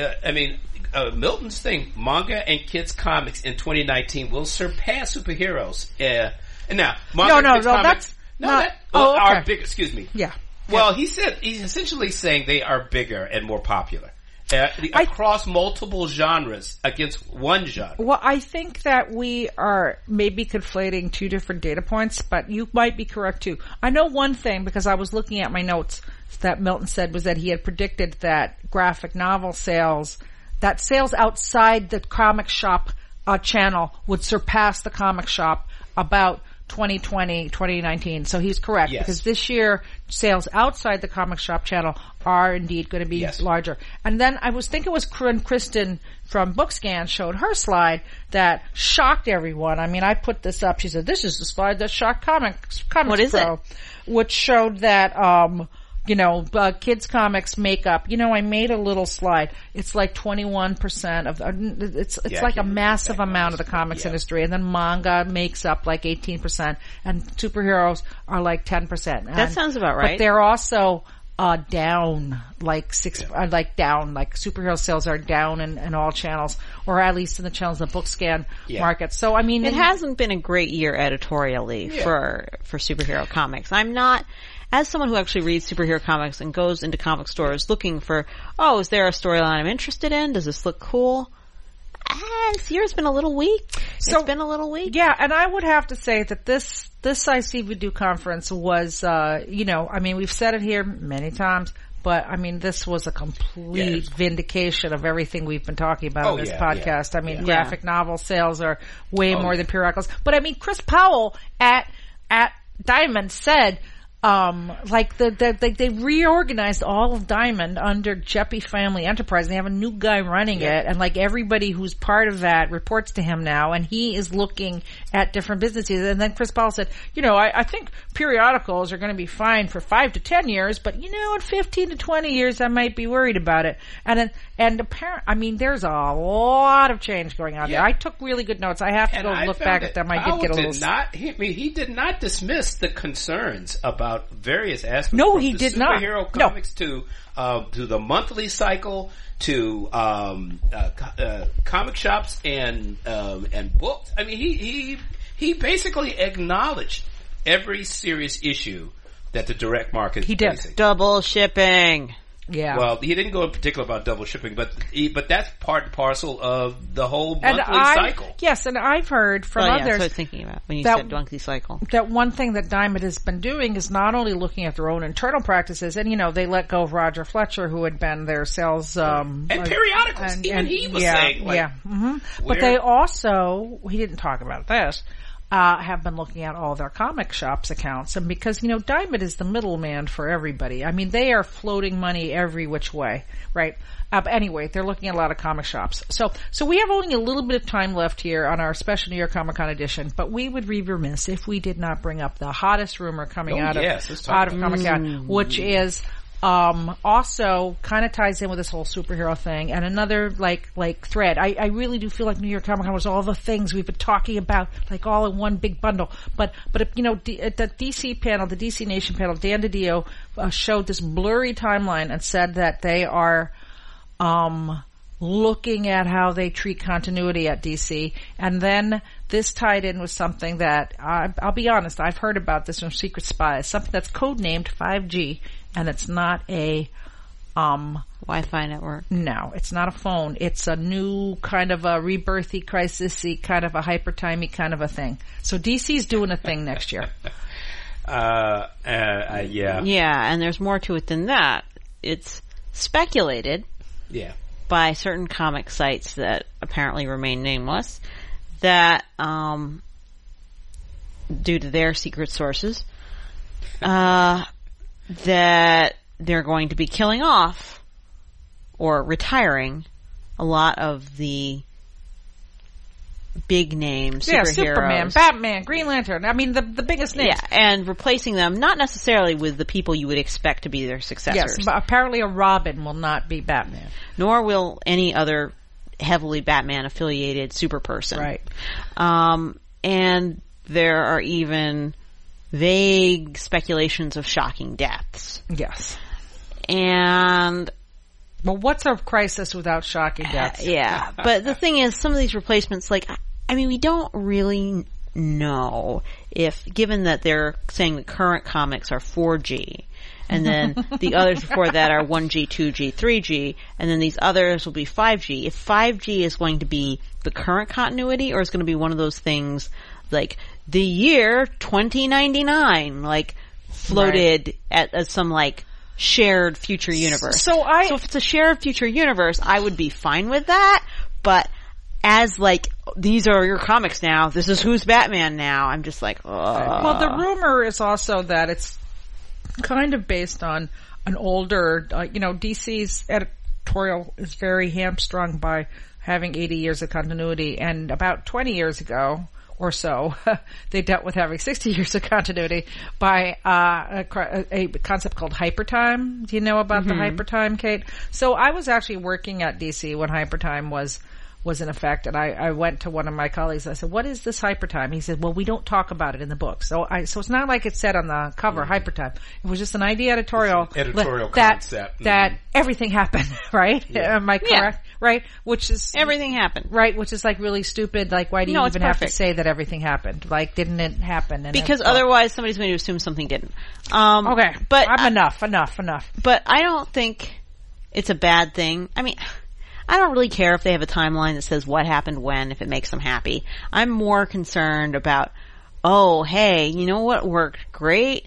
Milton's thing, manga and kids' comics in 2019 will surpass superheroes. Now, manga and kids' comics. Are big. Excuse me. Yeah. Well, he said, he's essentially saying they are bigger and more popular. Across multiple genres against one genre. Well, I think that we are maybe conflating two different data points, but you might be correct too. I know one thing, because I was looking at my notes, that Milton said was that he had predicted that graphic novel sales, that sales outside the comic shop channel would surpass the comic shop about 2020, 2019. So he's correct, because this year sales outside the comic shop channel are indeed going to be larger. And then I was thinking it was Kristen from BookScan showed her slide that shocked everyone. I mean, I put this up. She said, "This is the slide that shocked Comics What is Pro," it? Which showed that, you know, kids' comics make up. You know, I made a little slide. It's like 21% of the, it's like a massive amount of the comics industry. And then manga makes up like 18%, and superheroes are like 10%. That sounds about right. But they're also down like superhero sales are down in all channels, or at least in the channels in the BookScan market. So I mean, it hasn't been a great year editorially for superhero comics. I'm not. As someone who actually reads superhero comics and goes into comic stores looking for, is there a storyline I'm interested in? Does this look cool? This year's been a little weak. It's been a little weak. Yeah, and I would have to say that this ICV2 conference was, you know, I mean, we've said it here many times, but I mean, this was a complete vindication of everything we've been talking about on this podcast. I mean, graphic novel sales are way more than pure alcohols. But I mean, Chris Powell at Diamond said, like they reorganized all of Diamond under Jeppy Family Enterprise. They have a new guy running it, and like everybody who's part of that reports to him now, and he is looking at different businesses. And then Chris Powell said, you know, I think periodicals are going to be fine for 5 to 10 years, but you know, in 15 to 20 years, I might be worried about it. And apparently, I mean, there's a lot of change going on there. I took really good notes. I have to look back at them. I did get a little. He did not dismiss the concerns about various aspects. No, he did not. Superhero comics to the monthly cycle, to comic shops and books. I mean, he basically acknowledged every serious issue that the direct market. He did double shipping. Yeah. Well, he didn't go in particular about double shipping, but that's part and parcel of the whole monthly cycle. Yes, and I've heard from others. That's what I was thinking about when you said monthly cycle. That one thing that Diamond has been doing is not only looking at their own internal practices, and you know, they let go of Roger Fletcher, who had been their sales and periodicals. Even he was saying, like, But they also, he didn't talk about this. Have been looking at all their comic shops accounts, and because, you know, Diamond is the middleman for everybody. I mean, they are floating money every which way, right? Anyway, they're looking at a lot of comic shops. So we have only a little bit of time left here on our special New York Comic Con edition, but we would be remiss if we did not bring up the hottest rumor coming out of Comic Con, which is Also kind of ties in with this whole superhero thing and another like thread. I really do feel like New York Comic Con was all the things we've been talking about, like all in one big bundle. But you know, at the DC panel, the DC Nation panel, Dan DiDio showed this blurry timeline and said that they are, looking at how they treat continuity at DC. And then this tied in with something that, I'll be honest, I've heard about this from Secret Spies, something that's codenamed 5G, and it's not a Wi-Fi network. No, it's not a phone. It's a new kind of a rebirthy, crisis-y, kind of a hyper-timey kind of a thing. So DC's doing a thing next year. Yeah, and there's more to it than that. It's speculated. Yeah. By certain comic sites that apparently remain nameless, that due to their secret sources, that they're going to be killing off or retiring a lot of the big name superheroes. Yeah, Superman, Batman, Green Lantern. I mean, the biggest names. Yeah, and replacing them, not necessarily with the people you would expect to be their successors. Yes, but apparently a Robin will not be Batman. Nor will any other heavily Batman-affiliated superperson. Right. And there are even vague speculations of shocking deaths. Yes. And... well, what's a crisis without shocking deaths? Yeah. But the thing is, some of these replacements, like, I mean, we don't really know if, given that they're saying the current comics are 4G, and then the others before that are 1G, 2G, 3G, and then these others will be 5G. If 5G is going to be the current continuity, or it's going to be one of those things like the year 2099, like, floated right. as some, like, shared future universe. So if it's a shared future universe, I would be fine with that, but as like, these are your comics now, this is who's Batman now, I'm just like, ugh. Well, the rumor is also that it's kind of based on an older, you know, DC's editorial is very hamstrung by having 80 years of continuity, and about 20 years ago or so, they dealt with having 60 years of continuity by a concept called hypertime. Do you know about the hypertime, Kate? So I was actually working at DC when hypertime was in effect, and I went to one of my colleagues and I said, what is this hypertime? He said, well, we don't talk about it in the book. So it's not like it said on the cover, hypertime. It was just an idea editorial concept. That everything happened, right? Yeah. Am I correct? Yeah. Right? Which is... everything happened. Right? Which is like really stupid. Like, why do you even have to say that everything happened? Like, didn't it happen? And because otherwise somebody's going to assume something didn't. Okay. But I'm enough. But I don't think it's a bad thing. I mean... I don't really care if they have a timeline that says what happened when, if it makes them happy. I'm more concerned about, oh, hey, you know what worked great?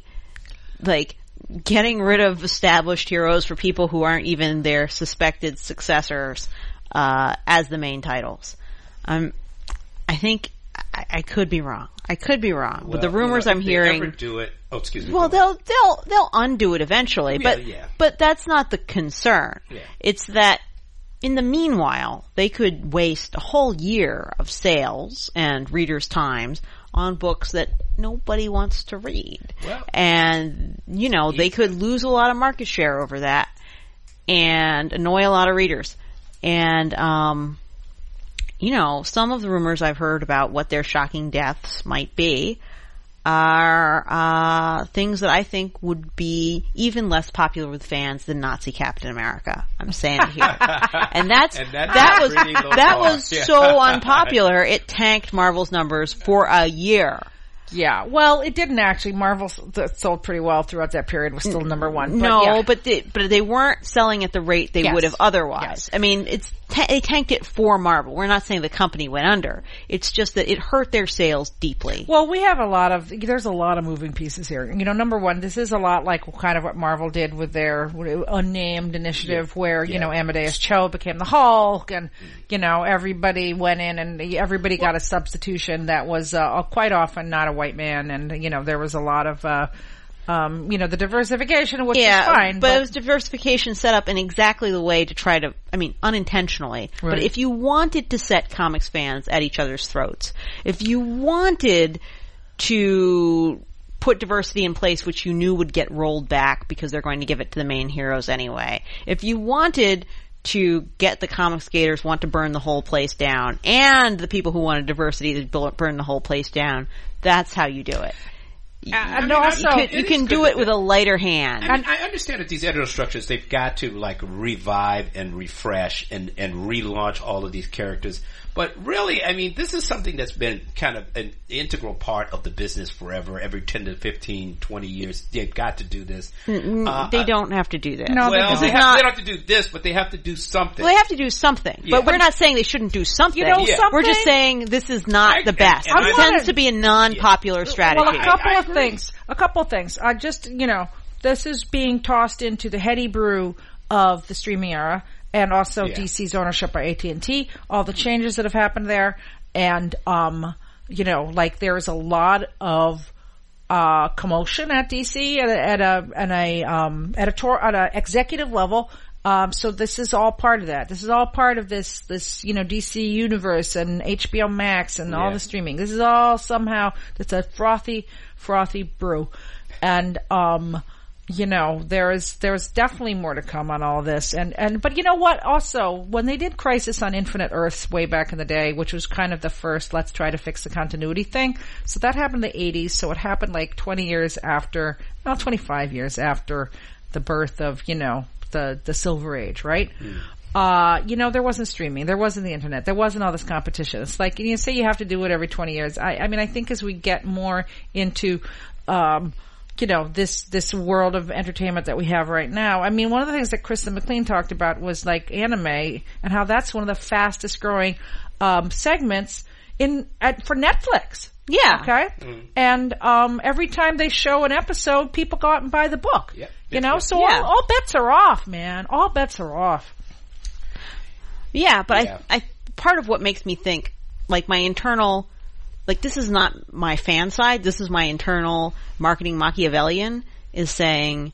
Like, getting rid of established heroes for people who aren't even their suspected successors, as the main titles. I think I could be wrong. I could be wrong. Well, but the rumors I'm hearing... they ever do it... oh, excuse me. Well, they'll undo it eventually, but that's not the concern. Yeah. It's that in the meanwhile, they could waste a whole year of sales and readers' times on books that nobody wants to read. Well, and, you know, they could lose a lot of market share over that and annoy a lot of readers. And, you know, some of the rumors I've heard about what their shocking deaths might be are things that I think would be even less popular with fans than Nazi Captain America. I'm saying it here. and that was so unpopular, it tanked Marvel's numbers for a year. Yeah, well, it didn't actually. Marvel sold pretty well throughout that period, was still number one. But they weren't selling at the rate they would have otherwise. Yes. I mean, they tanked it for Marvel. We're not saying the company went under. It's just that it hurt their sales deeply. Well, we have there's a lot of moving pieces here. You know, number one, this is a lot like kind of what Marvel did with their unnamed initiative where, you know, Amadeus Cho became the Hulk and, you know, everybody went in and everybody got a substitution that was quite often not a white man, and you know there was a lot of you know, the diversification, which is fine, but it was diversification set up in exactly the way to try to, I mean, unintentionally, right. But if you wanted to set comics fans at each other's throats, if you wanted to put diversity in place, which you knew would get rolled back because they're going to give it to the main heroes anyway. If you wanted to get the Comicsgaters want to burn the whole place down, and the people who wanted diversity to burn the whole place down, that's how you do it. You can do it with a lighter hand. I mean, I understand that these editorial structures, they've got to like revive and refresh and relaunch all of these characters. But really, I mean, this is something that's been kind of an integral part of the business forever. Every 10 to 15, 20 years, they've got to do this. They don't have to do that. No, well, they don't have to do this, but they have to do something. Well, they have to do something. Yeah. But we're not saying they shouldn't do something. Something? We're just saying this is not the best. It tends to be a non-popular strategy. Well, a couple of things. This is being tossed into the heady brew of the streaming era. And also DC's ownership by AT&T, all the changes that have happened there. And, there is a lot of, commotion at DC at an executive level. So this is all part of that. This is all part of this DC universe and HBO Max and all the streaming. This is all somehow, it's a frothy brew. And, there's definitely more to come on all this. But you know what? Also, when they did Crisis on Infinite Earths way back in the day, which was kind of the first, let's try to fix the continuity thing. So that happened in the 80s. So it happened like 25 years after the birth of, the Silver Age, right? Mm. There wasn't streaming. There wasn't the internet. There wasn't all this competition. It's like, you say you have to do it every 20 years. I mean, I think as we get more into, this world of entertainment that we have right now. I mean, one of the things that Kristen McLean talked about was like anime and how that's one of the fastest growing, segments for Netflix. Yeah. Okay. Mm. And, every time they show an episode, people go out and buy the book. Yep. So all bets are off, man. All bets are off. Yeah. But yeah. I part of what makes me think, like my internal, like, this is not my fan side. This is my internal marketing Machiavellian is saying,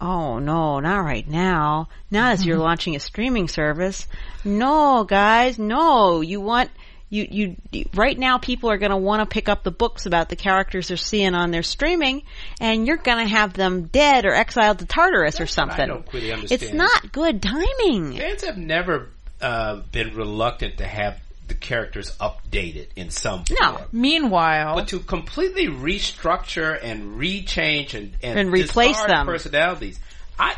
oh, no, not right now. Not as you're launching a streaming service. No, guys, no. Right now people are going to want to pick up the books about the characters they're seeing on their streaming, and you're going to have them dead or exiled to Tartarus or something. I don't really understand. It's not good timing. Fans have never been reluctant to have the characters updated in some form. Meanwhile, but to completely restructure and rechange and replace them personalities,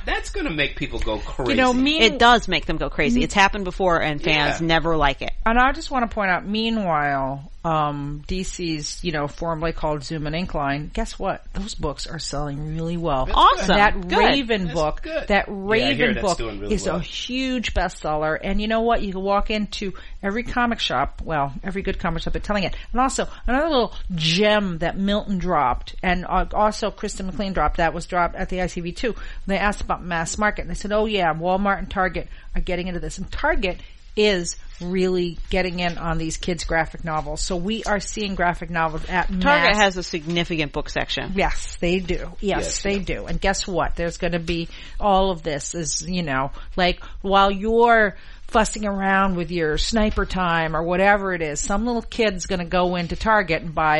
that's going to make people go crazy. It does make them go crazy. It's happened before, and fans never like it. And I just want to point out, meanwhile, DC's formerly called Zoom and Incline. Guess what? Those books are selling really well. That's awesome. That Raven book is a huge bestseller. And you know what? You can walk into every comic shop. Well, every good comic shop, they're telling it. And also another little gem that Milton dropped, and also Kristen McLean dropped. That was dropped at the ICV2. They asked about mass market, and they said, "Oh yeah, Walmart and Target are getting into this." And Target is really getting in on these kids' graphic novels. So we are seeing graphic novels at Target mass. Target has a significant book section. Yes, they do. Yes, they do. And guess what? There's going to be all of this is, while you're fussing around with your sniper time or whatever it is, some little kid's going to go into Target and buy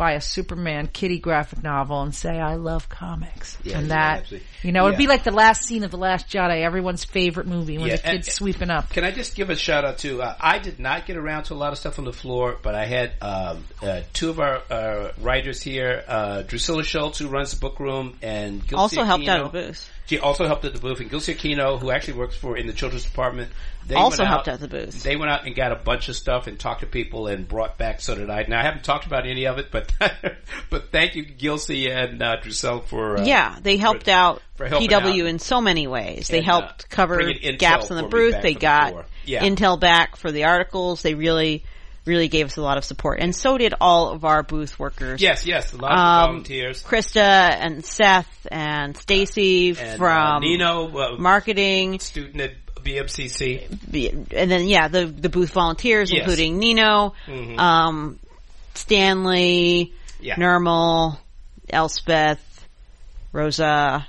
a Superman kitty graphic novel and say, I love comics. Yeah, and that, it'd be like the last scene of The Last Jedi, everyone's favorite movie when the kid's sweeping up. Can I just give a shout out to, I did not get around to a lot of stuff on the floor, but I had two of our writers here, Drusilla Schultz, who runs the book room, and Gil also Ciacchino. Helped out at the booth. She also helped at the booth, and Gil Ciacchino, who actually works in the children's department, They went out and got a bunch of stuff and talked to people and brought back so that I haven't talked about any of it, but thank you, Gilsey and Druselle for they helped out PW in so many ways. They helped cover gaps in the booth. They got intel back for the articles. They really gave us a lot of support, and so did all of our booth workers. Yes, a lot of volunteers. Krista and Seth and Stacy from Nino, marketing student at BMCC, and then the booth volunteers, including Nino, Stanley, Nirmal, Elspeth, Rosa,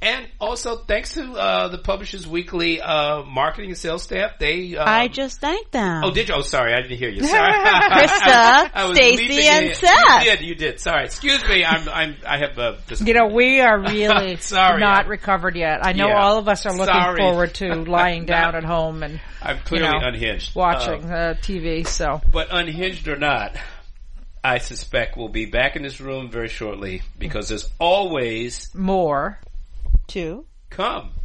And also, thanks to the Publishers Weekly marketing and sales staff, they... I just thanked them. Oh, did you? Oh, sorry, I didn't hear you. Sorry, Krista, Stacy, and Seth. You did. Sorry, excuse me. I have. You know, we are really not recovered yet. I know all of us are looking forward to lying down at home and I'm clearly unhinged, watching TV. So, but unhinged or not, I suspect we'll be back in this room very shortly because there's always more to come.